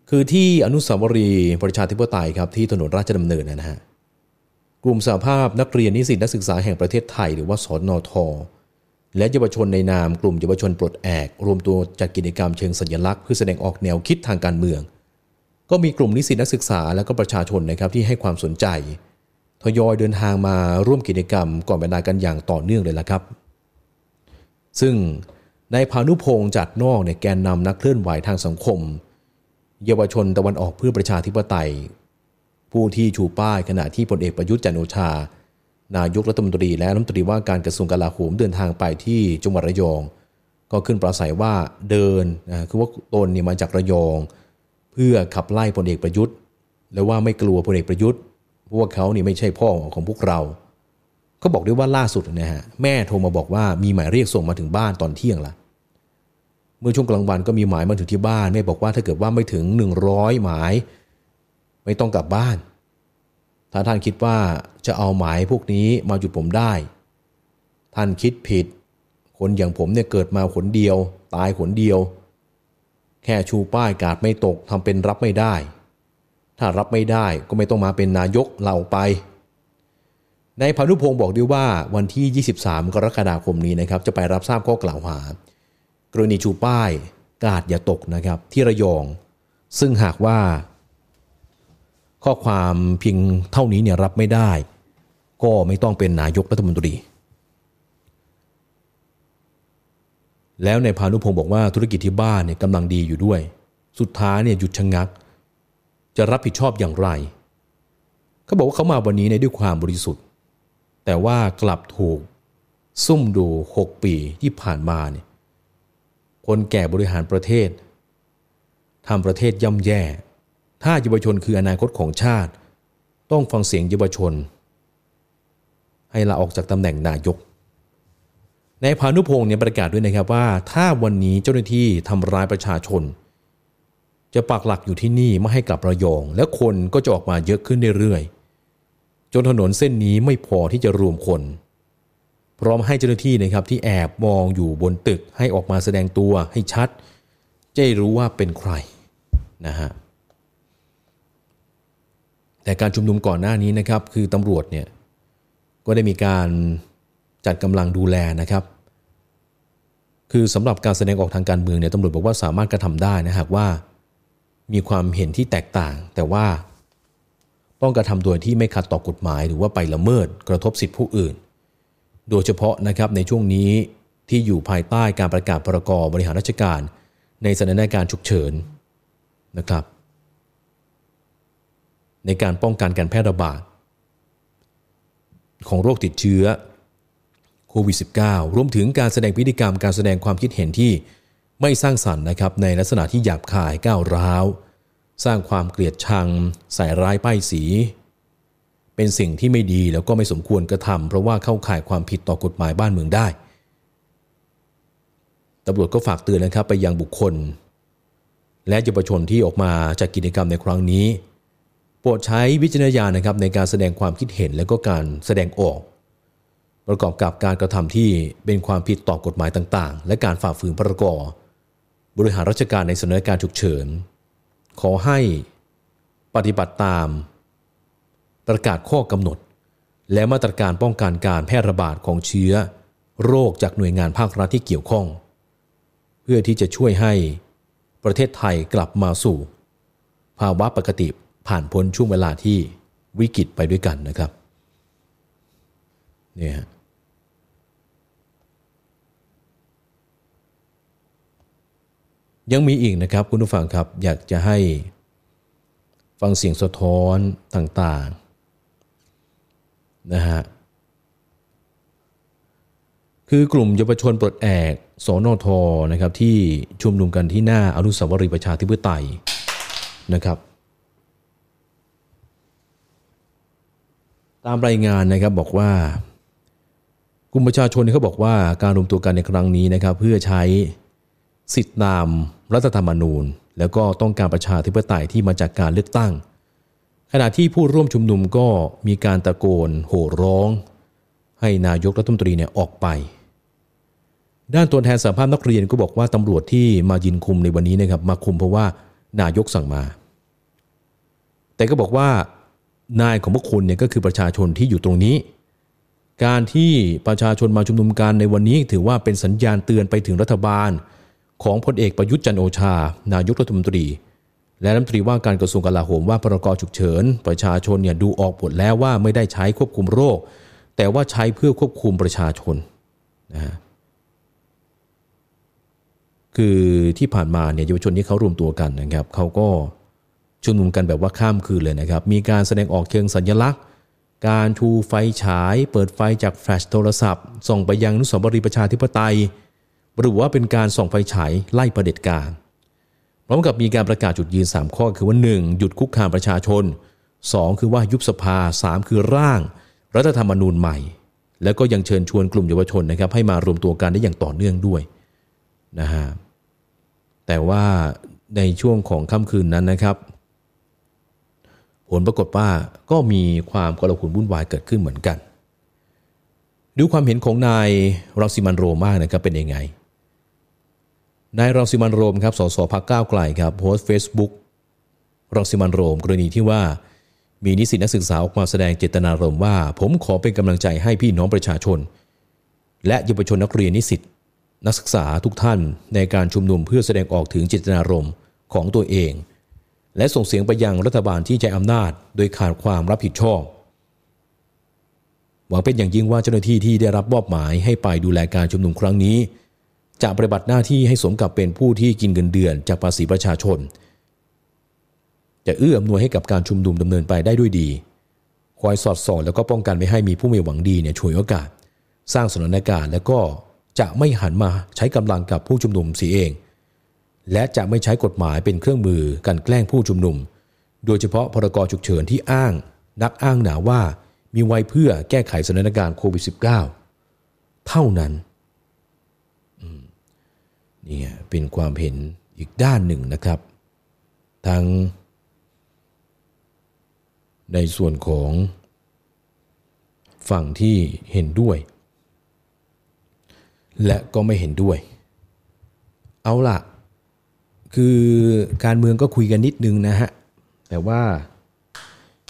คือที่อนุสาวรีย์ประชาธิปไตยครับที่ถนนราชดำเนินนะฮะกลุ่มสหภาพนักเรียนนิสิตนักศึกษาแห่งประเทศไทยหรือว่าสนทและเยาวชนในนามกลุ่มเยาวชนปลดแอกรวมตัวจัดกิจกรรมเชิงสัญลักษณ์เพื่อแสดงออกแนวคิดทางการเมืองก็มีกลุ่มนิสิตนักศึกษาและก็ประชาชนนะครับที่ให้ความสนใจทยอยเดินทางมาร่วมกิจกรรมก่อนเวลากันอย่างต่อเนื่องเลยละครับซึ่งนายพานุพงษ์จัดนอกเนี่ยแกนนำนักเคลื่อนไหวทางสังคมเยาวชนตะวันออกเพื่อประชาธิปไตยผู้ที่ชูป้ายขณะที่พลเอกประยุทธ์จันทร์โอชานายกรัฐมนตรีและรัฐมนตรีว่าการกระทรวงกลาโหมเดินทางไปที่จังหวัดระยองก็ขึ้นปราศัยว่าเดินคือว่าตนเนี่ยมาจากระยองเพื่อขับไล่พลเอกประยุทธ์และว่าไม่กลัวพลเอกประยุทธ์เพราะว่าเขาเนี่ยไม่ใช่พ่อของพวกเราเขาบอกด้วยว่าล่าสุดนะฮะแม่โทรมาบอกว่ามีหมายเรียกส่งมาถึงบ้านตอนเที่ยงละเมื่อช่วงกลางวันก็มีหมายมาถึงที่บ้านแม่บอกว่าถ้าเกิดว่าไม่ถึง100หมายไม่ต้องกลับบ้านถ้าท่านคิดว่าจะเอาหมายพวกนี้มาหยุดผมได้ท่านคิดผิดคนอย่างผมเนี่ยเกิดมาหนเดียวตายหนเดียวแค่ชูป้ายกาดไม่ตกทำเป็นรับไม่ได้ถ้ารับไม่ได้ก็ไม่ต้องมาเป็นนายกเราไปนายพานุพงศ์บอกด้วยว่าวันที่23กรกฎาคมนี้นะครับจะไปรับทราบข้อกล่าวหากรณีชูป้ายกาดอย่าตกนะครับที่ระยองซึ่งหากว่าข้อความเพียงเท่านี้เนี่ยรับไม่ได้ก็ไม่ต้องเป็นนายกรัฐมนตรีแล้วนายพานุพงศ์บอกว่าธุรกิจที่บ้านเนี่ยกำลังดีอยู่ด้วยสุดท้ายเนี่ยหยุดชะงักจะรับผิดชอบอย่างไรเขาบอกว่าเขามาวันนี้ในด้วยความบริสุทธิ์แต่ว่ากลับถูกซุ่มดู6ปีที่ผ่านมาเนี่ยคนแก่บริหารประเทศทำประเทศย่ำแย่ถ้าเยาวชนคืออนาคตของชาติต้องฟังเสียงเยาวชนให้ลาออกจากตำแหน่งนายกนายพานุพงศ์เนี่ยประกาศด้วยนะครับว่าถ้าวันนี้เจ้าหน้าที่ทำร้ายประชาชนจะปักหลักอยู่ที่นี่ไม่ให้กลับระยองและคนก็จะออกมาเยอะขึ้นเรื่อยๆจนถนนเส้นนี้ไม่พอที่จะรวมคนพร้อมให้เจ้าหน้าที่นะครับที่แอบมองอยู่บนตึกให้ออกมาแสดงตัวให้ชัดจะรู้ว่าเป็นใคร นะฮะแต่การชุมนุมก่อนหน้านี้นะครับคือตำรวจเนี่ยก็ได้มีการจัดกำลังดูแลนะครับคือสำหรับการแสดงออกทางการเมืองเนี่ยตำรวจบอกว่าสามารถกระทำได้นะหากว่ามีความเห็นที่แตกต่างแต่ว่าต้องกระทำโดยที่ไม่ขัดต่อกฎหมายหรือว่าไปละเมิดกระทบสิทธิผู้อื่นโดยเฉพาะนะครับในช่วงนี้ที่อยู่ภายใต้การประกาศพรก.บริหารราชการในสถานการณ์ฉุกเฉินนะครับในการป้องกันการแพร่ระบาดของโรคติดเชื้อโควิด -19 รวมถึงการแสดงพฤติกรรมการแสดงความคิดเห็นที่ไม่สร้างสรรค์นะครับในลักษณะที่หยาบคายก้าวร้าวสร้างความเกลียดชังใส่ร้ายป้ายสีเป็นสิ่งที่ไม่ดีแล้วก็ไม่สมควรกระทำเพราะว่าเข้าข่ายความผิดต่อกฎหมายบ้านเมืองได้ตำรวจก็ฝากเตือนนะครับไปยังบุคคลและเยาวชนที่ออกมาจากกิจกรรมในครั้งนี้โปรดใช้วิจารณญาณนะครับในการแสดงความคิดเห็นและก็การแสดงออกประกอบกับการกระทำที่เป็นความผิดต่อกฎหมายต่างๆและการฝ่าฝืนพรก.บริหารราชการในสถานการณ์ฉุกเฉินขอให้ปฏิบัติตามประกาศข้อกำหนดและมาตรการป้องกันการแพร่ระบาดของเชื้อโรคจากหน่วยงานภาครัฐที่เกี่ยวข้องเพื่อที่จะช่วยให้ประเทศไทยกลับมาสู่ภาวะปกติผ่านพ้นช่วงเวลาที่วิกฤตไปด้วยกันนะครับเนี่ยยังมีอีกนะครับคุณผู้ฟังครับอยากจะให้ฟังเสียงสะท้อนต่างๆนะฮะคือกลุ่มเยาวชนปลดแอกสนธ.นะครับที่ชุมนุมกันที่หน้าอนุสาวรีย์ประชาธิปไตยนะครับตามรายงานนะครับบอกว่ากลุ่มประชาชนเขาบอกว่าการรวมตัวกันในครั้งนี้นะครับเพื่อใช้สิทธิตามรัฐธรรมนูญแล้วก็ต้องการประชาธิปไตยที่มาจากการเลือกตั้งขณะที่ผู้ร่วมชุมนุมก็มีการตะโกนโห่ร้องให้นายกรัฐมนตรีเนี่ยออกไปด้านตัวแทนสหภาพนักเรียนก็บอกว่าตำรวจที่มายืนคุมในวันนี้นะครับมาคุมเพราะว่านายกสั่งมาแต่ก็บอกว่านายของพวกคุณเนี่ยก็คือประชาชนที่อยู่ตรงนี้การที่ประชาชนมาชุมนุมกันในวันนี้ถือว่าเป็นสัญญาณเตือนไปถึงรัฐบาลของพลเอกประยุทธ์จันทร์โอชานายกรัฐมนตรีและรัฐมนตรีว่าการกระทรวงกลาโหมว่าพรก.ฉุกเฉินประชาชนเนี่ยดูออกหมดแล้วว่าไม่ได้ใช้ควบคุมโรคแต่ว่าใช้เพื่อควบคุมประชาชนนะฮะคือที่ผ่านมาเนี่ยเยาวชนที่เขารวมตัวกันนะครับเขาก็ชุมนุมกันแบบว่าข้ามคืนเลยนะครับมีการแสดงออกเชิงสัญลักษณ์การชูไฟฉายเปิดไฟจากแฟลชโทรศัพท์ส่งไปยังอนุสาวรีย์ประชาธิปไตยหรือว่าเป็นการส่องไฟฉายไล่เผด็จการพร้อมกับมีการประกาศจุดยืน3ข้อคือว่า 1. หยุดคุกคามประชาชน 2. คือว่ายุบสภา 3. คือร่างรัฐธรรมนูญใหม่แล้วก็ยังเชิญชวนกลุ่มเยาวชนนะครับให้มารวมตัวกันได้อย่างต่อเนื่องด้วยนะฮะแต่ว่าในช่วงของค่ำคืนนั้นนะครับผลปรากฏว่าก็มีความโกลาหลวุ่นวายเกิดขึ้นเหมือนกันดูความเห็นของนายรังสิมันต์โรมนะครับเป็นยังไงนายรังสิมันต์โรมครับสสพรรคก้าวไกลครับโพสต์ Facebook รังสิมันต์โรมกรณีที่ว่ามีนิสิตนักศึกษาออกมาแสดงเจตนารมณ์ว่าผมขอเป็นกำลังใจให้พี่น้องประชาชนและเยาวชนนักเรียนนิสิตนักศึกษาทุกท่านในการชุมนุมเพื่อแสดงออกถึงเจตนารมณ์ของตัวเองและส่งเสียงไปยังรัฐบาลที่ใช้อำนาจโดยขาดความรับผิดชอบหวังเป็นอย่างยิ่งว่าเจ้าหน้าที่ที่ได้รับมอบหมายให้ไปดูแลการชุมนุมครั้งนี้จะปฏิบัติหน้าที่ให้สมกับเป็นผู้ที่กินเงินเดือนจากภาษีประชาชนจะเอื้ออำนวยให้กับการชุมนุมดำเนินไปได้ด้วยดีคอยสอดส่องแล้วก็ป้องกันไม่ให้มีผู้ไม่หวังดีเนี่ยฉวยโอกาสสร้างสถานการณ์แล้วก็จะไม่หันมาใช้กำลังกับผู้ชุมนุมเสียเองและจะไม่ใช้กฎหมายเป็นเครื่องมือกันแกล้งผู้ชุมนุมโดยเฉพาะพรก.ฉุกเฉินที่อ้างหนาว่ามีไว้เพื่อแก้ไขสถานการณ์โควิด -19 เท่านั้นนี่เป็นความเห็นอีกด้านหนึ่งนะครับทั้งในส่วนของฝั่งที่เห็นด้วยและก็ไม่เห็นด้วยเอาล่ะ คือการเมืองก็คุยกันนิดนึงนะฮะแต่ว่า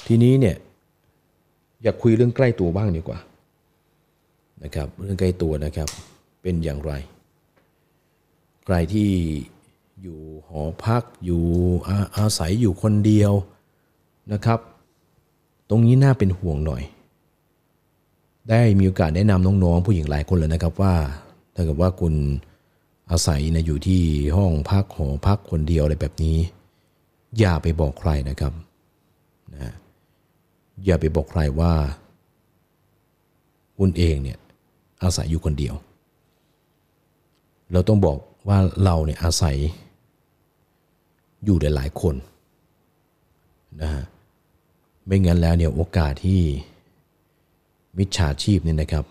ทีนี้เนี่ยอยากคุยเรื่องใกล้ตัวบ้างดีกว่านะครับเรื่องใกล้ตัวนะครับเป็นอย่างไรใครที่อยู่หอพักอยู่อาศัยอยู่คนเดียวนะครับตรงนี้น่าเป็นห่วงหน่อยได้มีโอกาสแนะนำน้องๆผู้หญิงหลายคนแล้วนะครับว่าถ้าเกิดว่าคุณอาศัยนะอยู่ที่ห้องพักหอพักคนเดียวอะไรแบบนี้อย่าไปบอกใครนะครับนะอย่าไปบอกใครว่าคุณเองเนี่ยอาศัยอยู่คนเดียวเราต้องบอกว่าเราเนี่ยอาศัยอยู่หลายๆคนนะฮะไม่งั้นแล้วเนี่ยโอกาสที่มิจฉาชีพเนี่ยนะครับ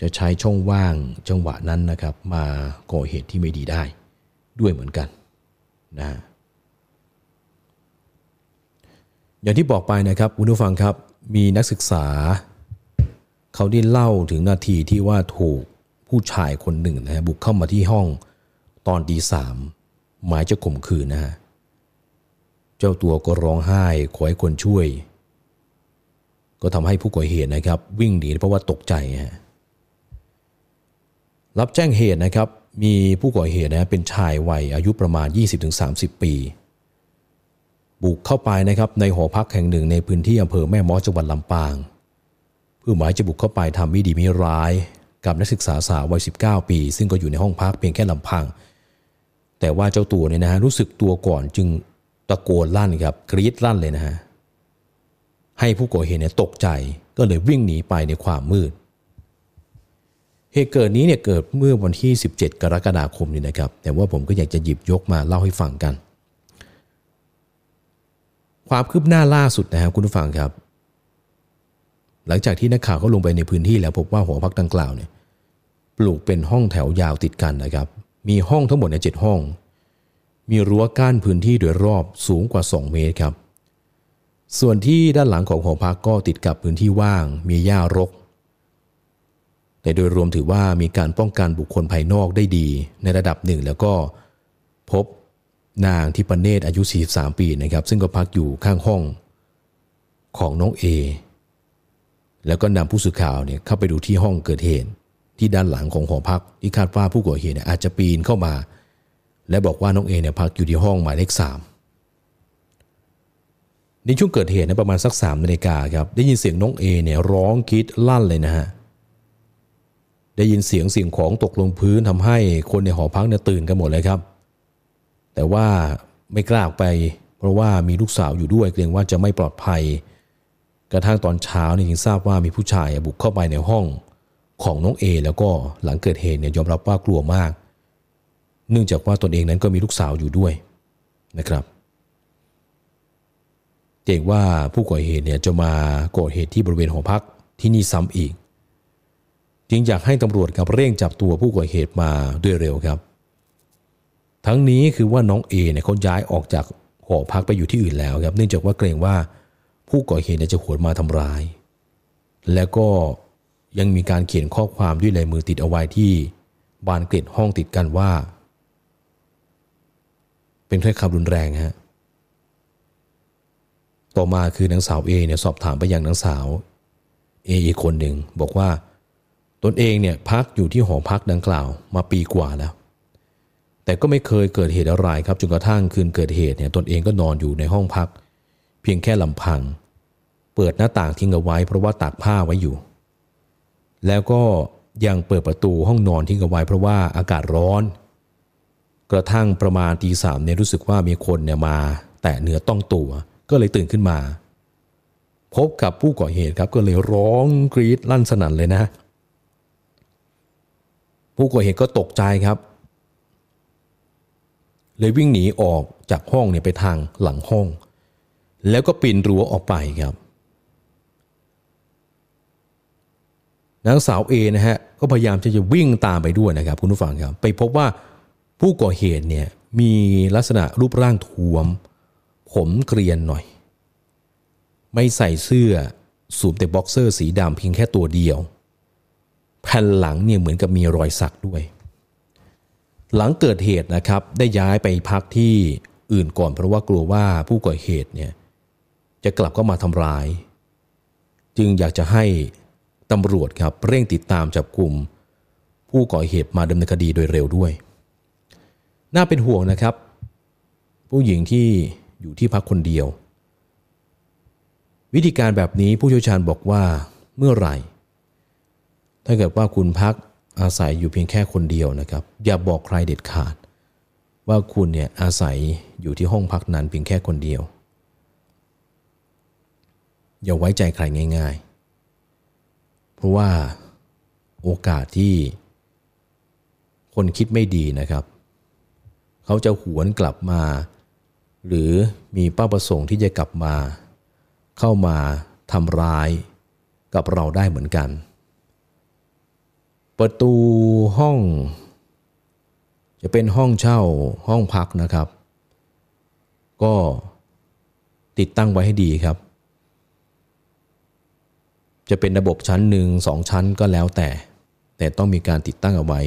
จะใช้ช่องว่างจังหวะนั้นนะครับมาก่อเหตุที่ไม่ดีได้ด้วยเหมือนกันนะอย่างที่บอกไปนะครับคุณผู้ฟังครับมีนักศึกษาเขาได้เล่าถึงนาทีที่ว่าถูกผู้ชายคนหนึ่งนะฮะบุกเข้ามาที่ห้องตอนตีสามหมายจะข่มขืนนะฮะเจ้าตัวก็ร้องไห้ขอให้คนช่วยก็ทำให้ผู้ก่อเหตุนะครับวิ่งหนีเพราะว่าตกใจฮะรับแจ้งเหตุนะครับมีผู้ก่อเหตุนะเป็นชายวัยอายุประมาณ 20-30 ปีบุกเข้าไปนะครับในหอพักแห่งหนึ่งในพื้นที่อำเภอแม่ม้อจังหวัดลำปางเพื่อหมายจะบุกเข้าไปทำไม่ดีไม่ร้ายกับนักศึกษาสาววัย19 ปีซึ่งก็อยู่ในห้องพักเพียงแค่ลำพังแต่ว่าเจ้าตัวเนี่ยนะฮะรู้สึกตัวก่อนจึงตะโกนลั่นครับกรี๊ดลั่นเลยนะฮะให้ผู้ก่อเหตุเนี่ยตกใจก็เลยวิ่งหนีไปในความมืดเหตุเกิดนี้เนี่ยเกิดเมื่อวันที่17 กรกฎาคมนี่นะครับแต่ว่าผมก็อยากจะหยิบยกมาเล่าให้ฟังกันความคืบหน้าล่าสุดนะครับคุณผู้ฟังครับหลังจากที่นักข่าวเขาลงไปในพื้นที่แล้วพบว่าหอพักดังกล่าวเนี่ยปลูกเป็นห้องแถวยาวติดกันนะครับมีห้องทั้งหมดใน7 ห้องมีรั้วกั้นพื้นที่โดยรอบสูงกว่า2 เมตรครับส่วนที่ด้านหลังของหอพักก็ติดกับพื้นที่ว่างมีหญ้ารกแต่โดยรวมถือว่ามีการป้องกันบุคคลภายนอกได้ดีในระดับหนึ่งแล้วก็พบนางทิพเนตรอายุ43 ปีนะครับซึ่งก็พักอยู่ข้างห้องของน้องเอแล้วก็นำผู้สื่อข่าวเนี่ยเข้าไปดูที่ห้องเกิดเหตุที่ด้านหลังของหอพักที่คาดว่าผู้ก่อเหตุอาจจะปีนเข้ามาและบอกว่าน้องเอเนี่ยพักอยู่ที่ห้องหมายเลข3ในช่วงเกิดเหตุนะประมาณสัก 3 นาฬิกาครับได้ยินเสียงน้องเอเนี่ยร้องกรี๊ดลั่นเลยนะฮะได้ยินเสียงสิ่งของตกลงพื้นทำให้คนในหอพักเนี่ยตื่นกันหมดเลยครับแต่ว่าไม่กล้าออกไปเพราะว่ามีลูกสาวอยู่ด้วยเกรงว่าจะไม่ปลอดภัยกระทั่งตอนเช้าเนี่ยจึงทราบว่ามีผู้ชายบุกเข้าไปในห้องของน้องเอแล้วก็หลังเกิดเหตุเนี่ยยอมรับว่ากลัวมากเนื่องจากว่าตนเองนั้นก็มีลูกสาวอยู่ด้วยนะครับเกรงว่าผู้ก่อเหตุเนี่ยจะมาก่อเหตุที่บริเวณหอพักที่นี่ซ้ำอีกจึงอยากให้ตำรวจกับเร่งจับตัวผู้ก่อเหตุมาด้วยเร็วครับทั้งนี้คือว่าน้องเอเนี่ยเขาย้ายออกจากหอพักไปอยู่ที่อื่นแล้วครับเนื่องจากว่าเกรงว่าผู้ก่อเหตุจะหวนมาทำร้ายแล้วก็ยังมีการเขียนข้อความด้วยลายมือติดเอาไว้ที่บานเกล็ดห้องติดกันว่าเป็นถ้อยคำรุนแรงฮะต่อมาคือนางสาวเอเนี่ยสอบถามไปยังนางสาวเออีกคนหนึ่งบอกว่าตนเองเนี่ยพักอยู่ที่หอพักดังกล่าวมาปีกว่าแล้วแต่ก็ไม่เคยเกิดเหตุอะไรครับจนกระทั่งคืนเกิดเหตุเนี่ยตนเองก็นอนอยู่ในห้องพักเพียงแค่ลำพังเปิดหน้าต่างทิ้งเอาไว้เพราะว่าตากผ้าไว้อยู่แล้วก็ยังเปิดประตูห้องนอนทิ้งเอาไว้เพราะว่าอากาศร้อนกระทั่งประมาณตี 3เนี่ยรู้สึกว่ามีคนเนี่ยมาแตะเนื้อต้องตัวก็เลยตื่นขึ้นมาพบกับผู้ก่อเหตุครับก็เลยร้องกรี๊ดลั่นสนั่นเลยนะผู้ก่อเหตุก็ตกใจครับเลยวิ่งหนีออกจากห้องเนี่ยไปทางหลังห้องแล้วก็ปีนรั้วออกไปครับนางสาวเอนะฮะก็พยายามจะวิ่งตามไปด้วยนะครับคุณผู้ฟังครับไปพบว่าผู้ก่อเหตุเนี่ยมีลักษณะรูปร่างท้วมผมเกรียนหน่อยไม่ใส่เสื้อสวมแต่บ็อกเซอร์สีดำเพียงแค่ตัวเดียวแผ่นหลังเนี่ยเหมือนกับมีรอยสักด้วย หลังเกิดเหตุนะครับได้ย้ายไปพักที่อื่นก่อนเพราะว่ากลัวว่าผู้ก่อเหตุเนี่ยจะกลับเข้ามาทำร้ายจึงอยากจะให้ตำรวจครับเร่งติดตามจับกุมผู้ก่อเหตุมาดำเนินคดีโดยเร็วด้วยน่าเป็นห่วงนะครับผู้หญิงที่อยู่ที่พักคนเดียววิธีการแบบนี้ผู้เชี่ยวชาญบอกว่าเมื่อไหร่ถ้าเกิดว่าคุณพักอาศัยอยู่เพียงแค่คนเดียวนะครับอย่าบอกใครเด็ดขาดว่าคุณเนี่ยอาศัยอยู่ที่ห้องพักนั้นเพียงแค่คนเดียวอย่าไว้ใจใครง่ายๆเพราะว่าโอกาสที่คนคิดไม่ดีนะครับเขาจะหวนกลับมาหรือมีเป้าประสงค์ที่จะกลับมาเข้ามาทำร้ายกับเราได้เหมือนกันประตูห้องจะเป็นห้องเช่าห้องพักนะครับก็ติดตั้งไว้ให้ดีครับจะเป็นระบบชั้นหนึ่งสองชั้นก็แล้วแต่ต้องมีการติดตั้งเอาไว้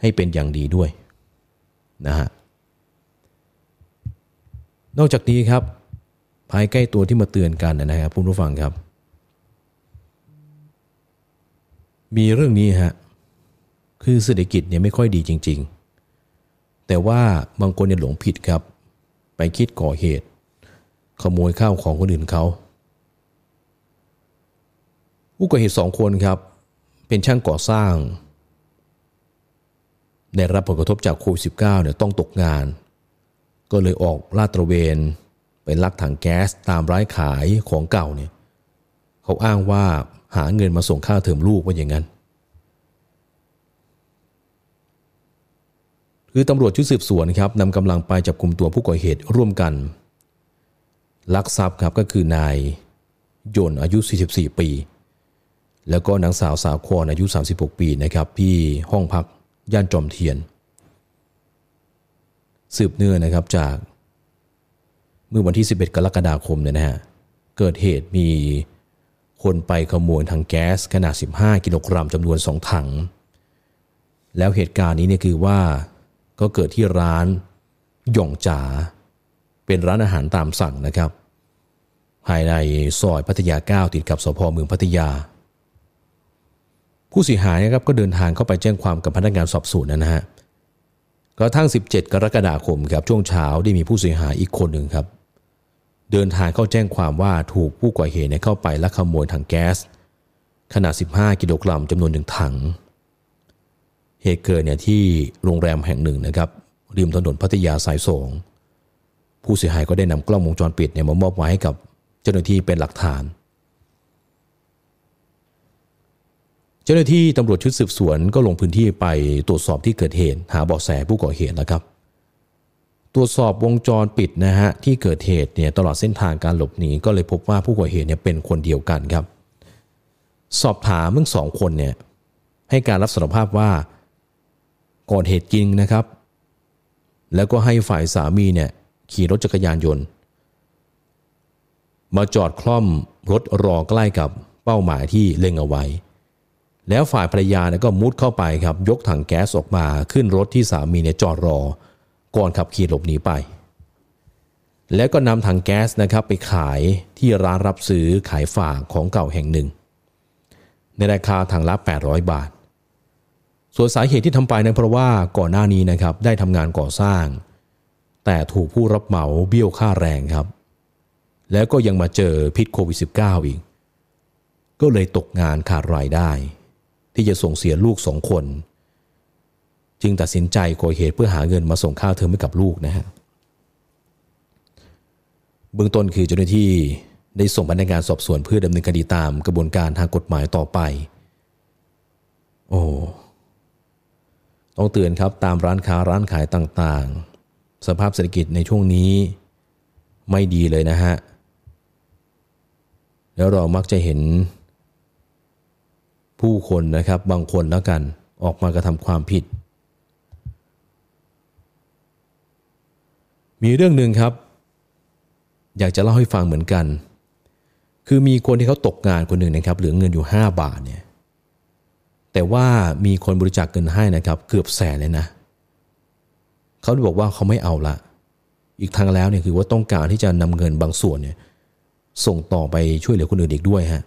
ให้เป็นอย่างดีด้วยนะฮะนอกจากนี้ครับภัยใกล้ตัวที่มาเตือนกันนะครับผู้ฟังครับมีเรื่องนี้ฮะคือเศรษฐกิจเนี่ยไม่ค่อยดีจริงๆแต่ว่าบางคนเนี่ยหลงผิดครับไปคิดก่อเหตุขโมยข้าวของคนอื่นเขาผู้ก่อเหตุ2คนครับเป็นช่างก่อสร้างได้รับผลกระทบจากโควิด -19 เนี่ยต้องตกงานก็เลยออกลาดตระเวนไปลักถังแก๊สตามร้านขายของเก่าเนี่ยเขาอ้างว่าหาเงินมาส่งค่าเทอมลูกว่าอย่างนั้นคือตำรวจชุดสืบสวนครับนำกำลังไปจับกุมตัวผู้ก่อเหตุร่วมกันลักทรัพย์ครับก็คือนายยนต์อายุ44ปีแล้วก็นางสาวสาครอายุ36ปีนะครับที่ห้องพักย่านจอมเทียนสืบเนื่องนะครับจากเมื่อวันที่11กรกฎาคมเนี่ยนะฮะเกิดเหตุมีคนไปขโมยถังแก๊สขนาด15กิโลกรัมจำนวน2ถังแล้วเหตุการณ์นี้เนี่ยคือว่าก็เกิดที่ร้านหย่องจ๋าเป็นร้านอาหารตามสั่งนะครับภายในซอยพัทยา9ติดกับสภ.เมืองพัทยาผู้เสียหายนะครับก็เดินทางเข้าไปแจ้งความกับพนักงานสอบสวนนะฮะกระทั่ง17กรกฎาคมครับช่วงเช้าได้มีผู้เสียหายอีกคนหนึ่งครับเดินทางเข้าแจ้งความว่าถูกผู้ก่อเหตุเข้าไปลักขโมยถังแก๊สขนาด15กิโลกรัมจำนวน1ถังเหตุเกิดเนี่ยที่โรงแรมแห่งหนึ่งนะครับริมถนนพัทยาสาย2ผู้เสียหายก็ได้นำกล้องวงจรปิดเนี่ยมามอบไว้ให้กับเจ้าหน้าที่เป็นหลักฐานเจ้าหน้าที่ตำรวจชุดสืบสวนก็ลงพื้นที่ไปตรวจสอบที่เกิดเหตุหาเบาะแสผู้ก่อเหตุนะครับตรวจสอบวงจรปิดนะฮะที่เกิดเหตุเนี่ยตลอดเส้นทางการหลบหนีก็เลยพบว่าผู้ก่อเหตุเนี่ยเป็นคนเดียวกันครับสอบถามทั้ง2คนเนี่ยให้การรับสารภาพว่าก่อเหตุจริงนะครับแล้วก็ให้ฝ่ายสามีเนี่ยขี่รถจักรยานยนต์มาจอดคล่อมรถรอใกล้กับเป้าหมายที่เล็งเอาไว้แล้วฝ่ายภรรยาเนี่ยก็มุดเข้าไปครับยกถังแก๊สออกมาขึ้นรถที่สามีเนี่ยจอดรอก่อนขับขี่หลบหนีไปแล้วก็นำถังแก๊สนะครับไปขายที่ร้านรับซื้อขายฝากของเก่าแห่งหนึ่งในราคาถังละ800บาทส่วนสาเหตุที่ทำไปนั้นเพราะว่าก่อนหน้านี้นะครับได้ทำงานก่อสร้างแต่ถูกผู้รับเหมาเบี้ยวค่าแรงครับแล้วก็ยังมาเจอพิษโควิด -19 อีกก็เลยตกงานขาดรายได้ที่จะส่งเสียลูก2คนจึงตัดสินใจก่อเหตุเพื่อหาเงินมาส่งค่าเทอมให้กับลูกนะฮะเบื้องต้นคือเจ้าหน้าที่ได้ส่งพนักงานสอบสวนเพื่อดำเนินคดีตามกระบวนการทางกฎหมายต่อไปโอ้ต้องเตือนครับตามร้านค้าร้านขายต่างๆสภาพเศรษฐกิจในช่วงนี้ไม่ดีเลยนะฮะแล้วเรามักจะเห็นผู้คนนะครับบางคนแล้วกันออกมากระทำความผิดมีเรื่องหนึ่งครับอยากจะเล่าให้ฟังเหมือนกันคือมีคนที่เขาตกงานคนหนึ่งนะครับเหลือเงินอยู่5บาทเนี่ยแต่ว่ามีคนบริจาคเงินให้นะครับเกือบแสนเลยนะ เขาบอกว่าเขาไม่เอาละอีกทางแล้วเนี่ยคือว่าต้องการที่จะนำเงินบางส่วนเนี่ยส่งต่อไปช่วยเหลือคนอื่นอีกด้วยฮะ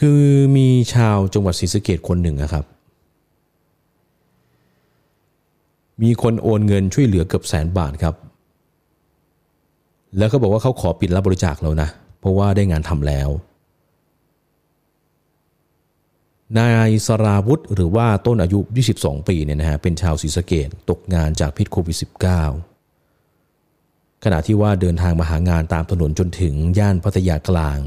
คือมีชาวจังหวัดศรีสะเกษคนหนึ่งนะครับมีคนโอนเงินช่วยเหลือเกือบ100,000 บาทครับแล้วเขาบอกว่าเขาขอปิดรับบริจาคแล้วนะเพราะว่าได้งานทำแล้วนายสราวุธหรือว่าต้นอายุ22ปีเนี่ยนะฮะเป็นชาวศรีสะเกษตกงานจากพิษโควิด -19 ขณะที่ว่าเดินทางมาหางานตามถนนจนถึงย่านพัทยากลาง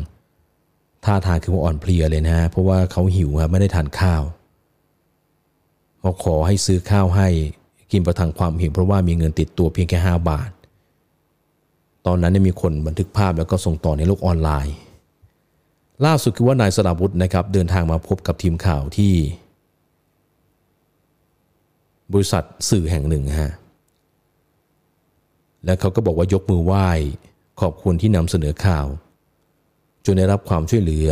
ท่าทางคือว่าอ่อนเพลียเลยนะฮะเพราะว่าเขาหิวครับไม่ได้ทานข้าวเขาขอให้ซื้อข้าวให้กินประทังความหิวเพราะว่ามีเงินติดตัวเพียงแค่5 บาทตอนนั้นมีคนบันทึกภาพแล้วก็ส่งต่อในโลกออนไลน์ล่าสุดคือว่านายสราวุธนะครับเดินทางมาพบกับทีมข่าวที่บริษัทสื่อแห่งหนึ่งฮะและเขาก็บอกว่ายกมือไหว้ขอบคุณที่นำเสนอข่าวจนได้รับความช่วยเหลือ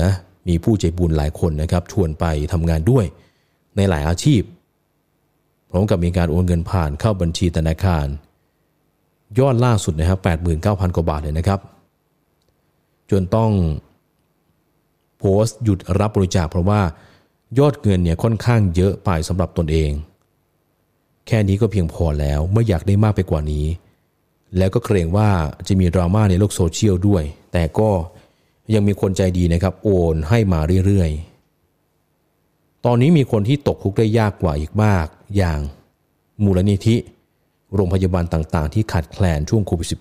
มีผู้ใจบุญหลายคนนะครับชวนไปทำงานด้วยในหลายอาชีพพร้อมกับมีการโอนเงินผ่านเข้าบัญชีธนาคารยอดล่าสุดนะครับ 89,000 กว่าบาทเลยนะครับจนต้องโพสต์หยุดรับบริจาคเพราะว่ายอดเงินเนี่ยค่อนข้างเยอะไปสำหรับตนเองแค่นี้ก็เพียงพอแล้วไม่อยากได้มากไปกว่านี้แล้วก็เกรงว่าจะมีดราม่าในโลกโซเชียลด้วยแต่ก็ยังมีคนใจดีนะครับโอนให้มาเรื่อยๆตอนนี้มีคนที่ตกทุกข์ได้ยากกว่าอีกมากอย่างมูลนิธิโรงพยาบาลต่างๆที่ขาดแคลนช่วงโควิด -19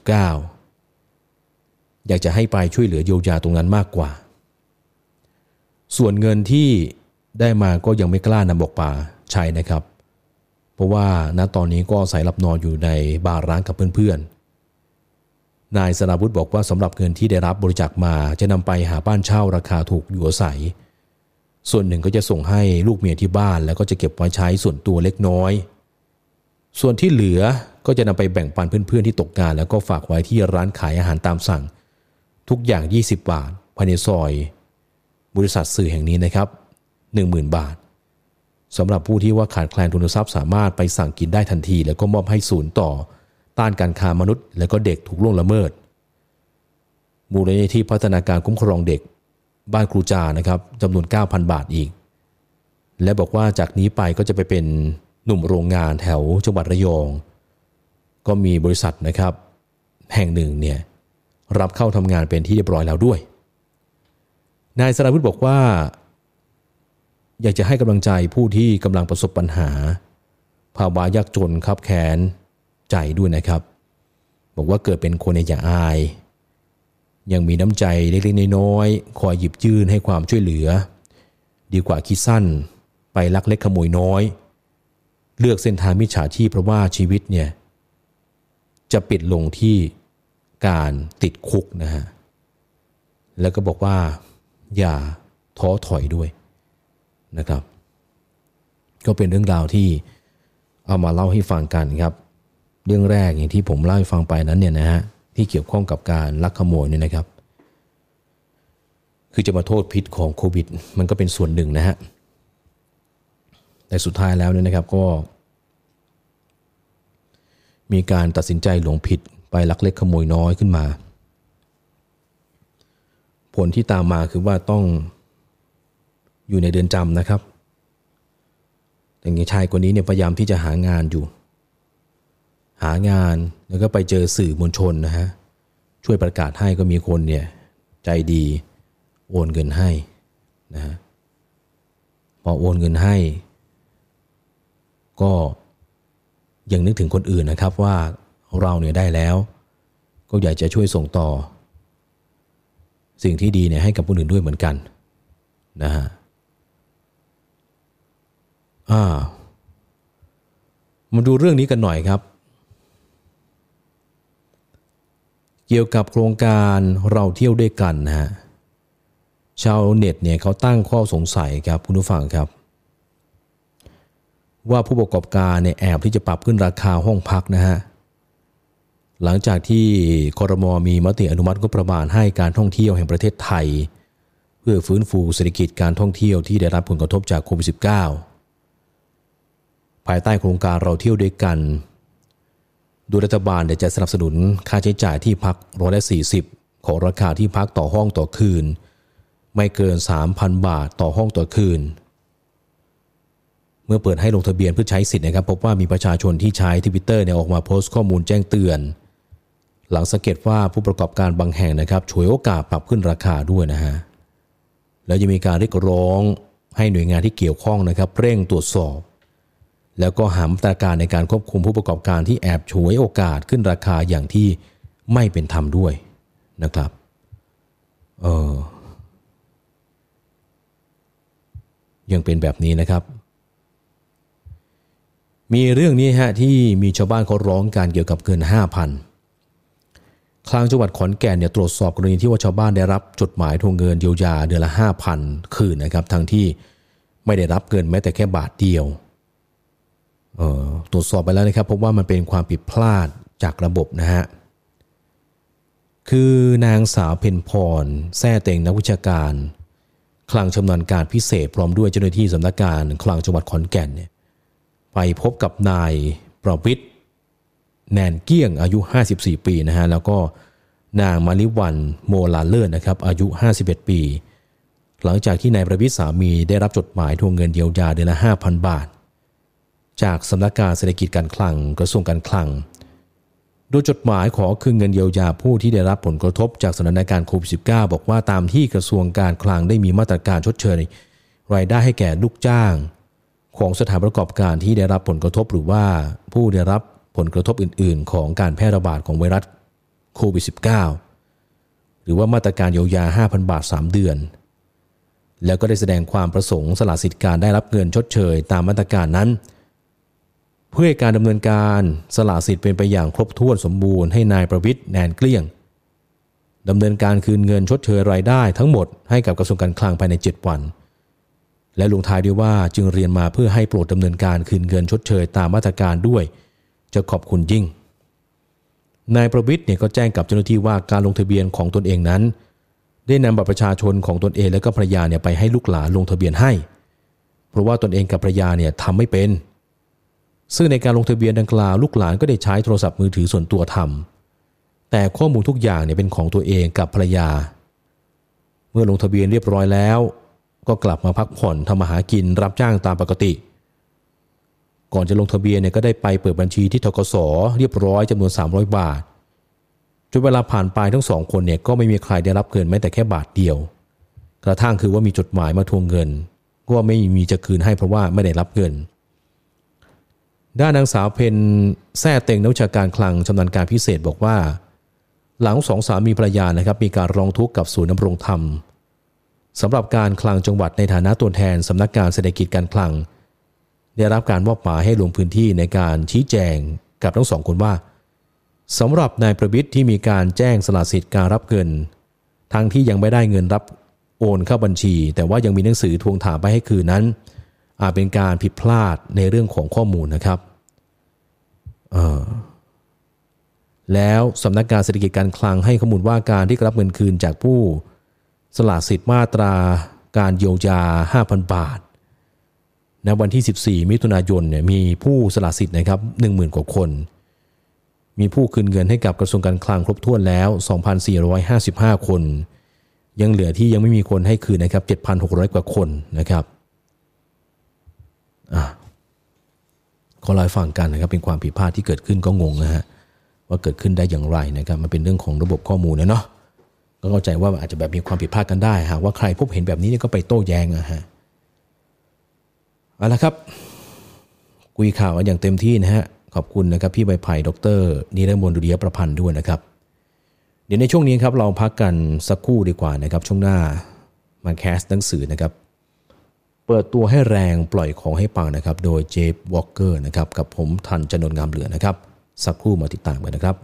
อยากจะให้ไปช่วยเหลือเยียวยาตรงนั้นมากกว่าส่วนเงินที่ได้มาก็ยังไม่กล้านำออกมาใช้นะครับเพราะว่าณตอนนี้ก็อาศัยหลับนอนอยู่ในบาร์ร้างกับเพื่อนๆนายสราวุธบอกว่าสำหรับเงินที่ได้รับบริจาคมาจะนำไปหาบ้านเช่าราคาถูกอยู่อาศัยส่วนหนึ่งก็จะส่งให้ลูกเมียที่บ้านแล้วก็จะเก็บไว้ใช้ส่วนตัวเล็กน้อยส่วนที่เหลือก็จะนำไปแบ่งปันเพื่อนๆที่ตกงานแล้วก็ฝากไว้ที่ร้านขายอาหารตามสั่งทุกอย่าง20 บาทภายในซอยบริษัทสื่อแห่งนี้นะครับ 10,000 บาทสำหรับผู้ที่ว่าขาดแคลนทุนทรัพย์สามารถไปสั่งกินได้ทันทีแล้วก็มอบให้ศูนย์ต่อต้านการค้ามนุษย์และก็เด็กถูกล่วงละเมิดมูลนิธิพัฒนาการคุ้มครองเด็กบ้านครูจานะครับจำนวน 9,000 บาทอีกและบอกว่าจากนี้ไปก็จะไปเป็นหนุ่มโรงงานแถวจังหวัดระยองก็มีบริษัทนะครับแห่งหนึ่งเนี่ยรับเข้าทำงานเป็นที่เรียบร้อยแล้วด้วยนายสราวุธบอกว่าอยากจะให้กำลังใจผู้ที่กำลังประสบปัญหาภาวะยากจนคับแค้นใจด้วยนะครับบอกว่าเกิดเป็นคนอย่าอายยังมีน้ำใจเล็กๆน้อยๆคอยหยิบยื่นให้ความช่วยเหลือดีกว่าคิดสั้นไปลักเล็กขโมยน้อยเลือกเส้นทางมิจฉาชีพเพราะว่าชีวิตเนี่ยจะปิดลงที่การติดคุกนะฮะแล้วก็บอกว่าอย่าท้อถอยด้วยนะครับก็เป็นเรื่องราวที่เอามาเล่าให้ฟังกันครับเรื่องแรกอย่างที่ผมเล่าให้ฟังไปนั้นเนี่ยนะฮะที่เกี่ยวข้องกับการลักขโมยเนี่ยนะครับคือจะมาโทษพิษของโควิดมันก็เป็นส่วนหนึ่งนะฮะแต่สุดท้ายแล้วเนี่ยนะครับก็มีการตัดสินใจหลงผิดไปลักเล็กขโมยน้อยขึ้นมาผลที่ตามมาคือว่าต้องอยู่ในเดือนจำนะครับอย่างชายคนนี้เนี่ยพยายามที่จะหางานอยู่หางานแล้วก็ไปเจอสื่อมวลชนนะฮะช่วยประกาศให้ก็มีคนเนี่ยใจดีโอนเงินให้นะฮะพอโอนเงินให้ก็ยังนึกถึงคนอื่นนะครับว่าเราเนี่ยได้แล้วก็อยากจะช่วยส่งต่อสิ่งที่ดีเนี่ยให้กับคนอื่นด้วยเหมือนกันนะฮะมาดูเรื่องนี้กันหน่อยครับเกี่ยวกับโครงการเราเที่ยวด้วยกันนะฮะชาวเน็ตเนี่ยเขาตั้งข้อสงสัยครับคุณผู้ฟังครับว่าผู้ประกอบการเนี่ยแอบที่จะปรับขึ้นราคาห้องพักนะฮะหลังจากที่ครม.มีมติอนุมัติงบประมาณให้การท่องเที่ยวแห่งประเทศไทยเพื่อฟื้นฟูเศรษฐกิจการท่องเที่ยวที่ได้รับผลกระทบจากโควิด -19 ภายใต้โครงการเราเที่ยวด้วยกันโดยรัฐบาลจะสนับสนุนค่าใช้จ่ายที่พัก140%ของราคาที่พักต่อห้องต่อคืนไม่เกิน 3,000 บาทต่อห้องต่อคืนเมื่อเปิดให้ลงทะเบียนเพื่อใช้สิทธิ์นะครับพบว่ามีประชาชนที่ใช้ Twitter ออกมาโพสต์ข้อมูลแจ้งเตือนหลังสังเกตว่าผู้ประกอบการบางแห่งนะครับฉวยโอกาสปรับขึ้นราคาด้วยนะฮะแล้วจะมีการเรียกร้องให้หน่วยงานที่เกี่ยวข้องนะครับเร่งตรวจสอบแล้วก็หามาตรการในการควบคุมผู้ประกอบการที่แอบฉวยโอกาสขึ้นราคาอย่างที่ไม่เป็นธรรมด้วยนะครับยังเป็นแบบนี้นะครับมีเรื่องนี้ฮะที่มีชาวบ้านเขาร้องการเกี่ยวกับเงิน 5,000 คลังจังหวัดขอนแก่นเนี่ยตรวจสอบกรณีที่ว่าชาวบ้านได้รับจดหมายทวงเงินเยียวยาเดือนละ 5,000 คืนนะครับทั้งที่ไม่ได้รับเงินแม้แต่แค่บาทเดียวตรวจสอบไปแล้วนะครับพบว่ามันเป็นความผิดพลาดจากระบบนะฮะคือนางสาวเพ็ญพรแท้เต็งนักวิชาการคลังชำนาญการพิเศษพร้อมด้วยเจ้าหน้าที่สำนักงานคลังจังหวัดขอนแก่นเนี่ยไปพบกับนายประวิตรแนนเกี้ยงอายุ54ปีนะฮะแล้วก็นางมาลิวันโมลาเลิศนะครับอายุ51ปีหลังจากที่นายประวิตรสามีได้รับจดหมายทวงเงินเยียวยาเดือนละ 5,000 บาทจากสำนักงานเศรษฐกิจการคลังกระทรวงการคลังโดยจดหมายขอคืนเงินเยียวยาผู้ที่ได้รับผลกระทบจากสถานการณ์โควิด -19 บอกว่าตามที่กระทรวงการคลังได้มีมาตรการชดเชยรายได้ให้แก่ลูกจ้างของสถานประกอบการที่ได้รับผลกระทบหรือว่าผู้ได้รับผลกระทบอื่นๆของการแพร่ระบาดของไวรัสโควิด -19 หรือว่ามาตรการเยียวยา 5,000 บาท 3 เดือนแล้วก็ได้แสดงความประสงค์สละสิทธิการได้รับเงินชดเชยตามมาตรการนั้นเพื่อการดำเนินการสละสิทธิ์เป็นไปอย่างครบถ้วนสมบูรณ์ให้นายประวิตรแนนเกลี้ยงดำเนินการคืนเงินชดเชยรายได้ทั้งหมดให้กับกระทรวงการคลังภายใน7วันและลงท้ายด้วยว่าจึงเรียนมาเพื่อให้โปรดดำเนินการคืนเงินชดเชยตามมาตรการด้วยจะขอบคุณยิ่งนายประวิตรก็แจ้งกับเจ้าหน้าที่ว่าการลงทะเบียนของตนเองนั้นได้นำบัตรประชาชนของตนเองและก็ภรรยาไปให้ลูกหลานลงทะเบียนให้เพราะว่าตนเองกับภรรยาทำไม่เป็นซึ่งในการลงทะเบียนดังกล่าวลูกหลานก็ได้ใช้โทรศัพท์มือถือส่วนตัวทำแต่ข้อมูลทุกอย่างเป็นของตัวเองกับภรรยาเมื่อลงทะเบียนเรียบร้อยแล้วก็กลับมาพักผ่อนทำมาหากินรับจ้างตามปกติก่อนจะลงทะเบียนก็ได้ไปเปิดบัญชีที่ธกส.เรียบร้อยจำนวน300บาทจนเวลาผ่านไปทั้ง2คนก็ไม่มีใครได้รับเงินแม้แต่แค่บาทเดียวกระทั่งคือว่ามีจดหมายมาทวงเงินก็ไม่มีจะคืนให้เพราะว่าไม่ได้รับเงินด้านนางสาวเพ็ญแท้เต็งนักวิชาการคลังชำนาญการพิเศษบอกว่าหลัง2สามีภรรยามีการร้องทุกข์กับศูนย์ดำรงธรรมสำหรับการคลังจังหวัดในฐานะตัวแทนสำนักงานเศรษฐกิจการคลังได้รับการมอบหมายให้ลงพื้นที่ในการชี้แจงกับทั้งสองคนว่าสำหรับนายประวิตรที่มีการแจ้งสละสิทธิ์การรับเงินทั้งที่ยังไม่ได้เงินรับโอนเข้าบัญชีแต่ว่ายังมีหนังสือทวงถามไปให้คืนนั้นอาจเป็นการผิดพลาดในเรื่องของข้อมูลนะครับแล้วสำนักงานเศรษฐกิจการคลังให้ข้อมูลว่าการที่รับเงินคืนจากผู้สละสิทธิ์มาตราการเยียวยา 5,000 บาทณวันที่14มิถุนายนมีผู้สละสิทธิ์นะครับ 10,000 กว่าคนมีผู้คืนเงินให้กับกระทรวงการคลังครบถ้วนแล้ว 2,455 คนยังเหลือที่ยังไม่มีคนให้คืนนะครับ 7,600 กว่าคนนะครับขอรายฟังกันนะครับเป็นความผิดพลาดที่เกิดขึ้นก็งงนะฮะว่าเกิดขึ้นได้อย่างไรนะครับมันเป็นเรื่องของระบบข้อมูลนะเนาะก็เข้าใจว่าอาจจะแบบมีความผิดพลาดกันได้หากว่าใครพบเห็นแบบนี้ก็ไปโต้แย้งนะฮะเอาละครับคุยข่าวอย่างเต็มที่นะฮะขอบคุณนะครับพี่ใบไผ่ดร.นิรมนต์ดุริยประพันธ์ด้วยนะครับเดี๋ยวในช่วงนี้ครับเราพักกันสักครู่ดีกว่านะครับช่วงหน้ามาแคสต์หนังสือนะครับเปิดตัวให้แรงปล่อยของให้ปังนะครับโดยเจฟวอล์กเกอร์นะครับกับผมธัญจนนท์งามเหลือนะครับสักครู่มาติดตามกันนะครับ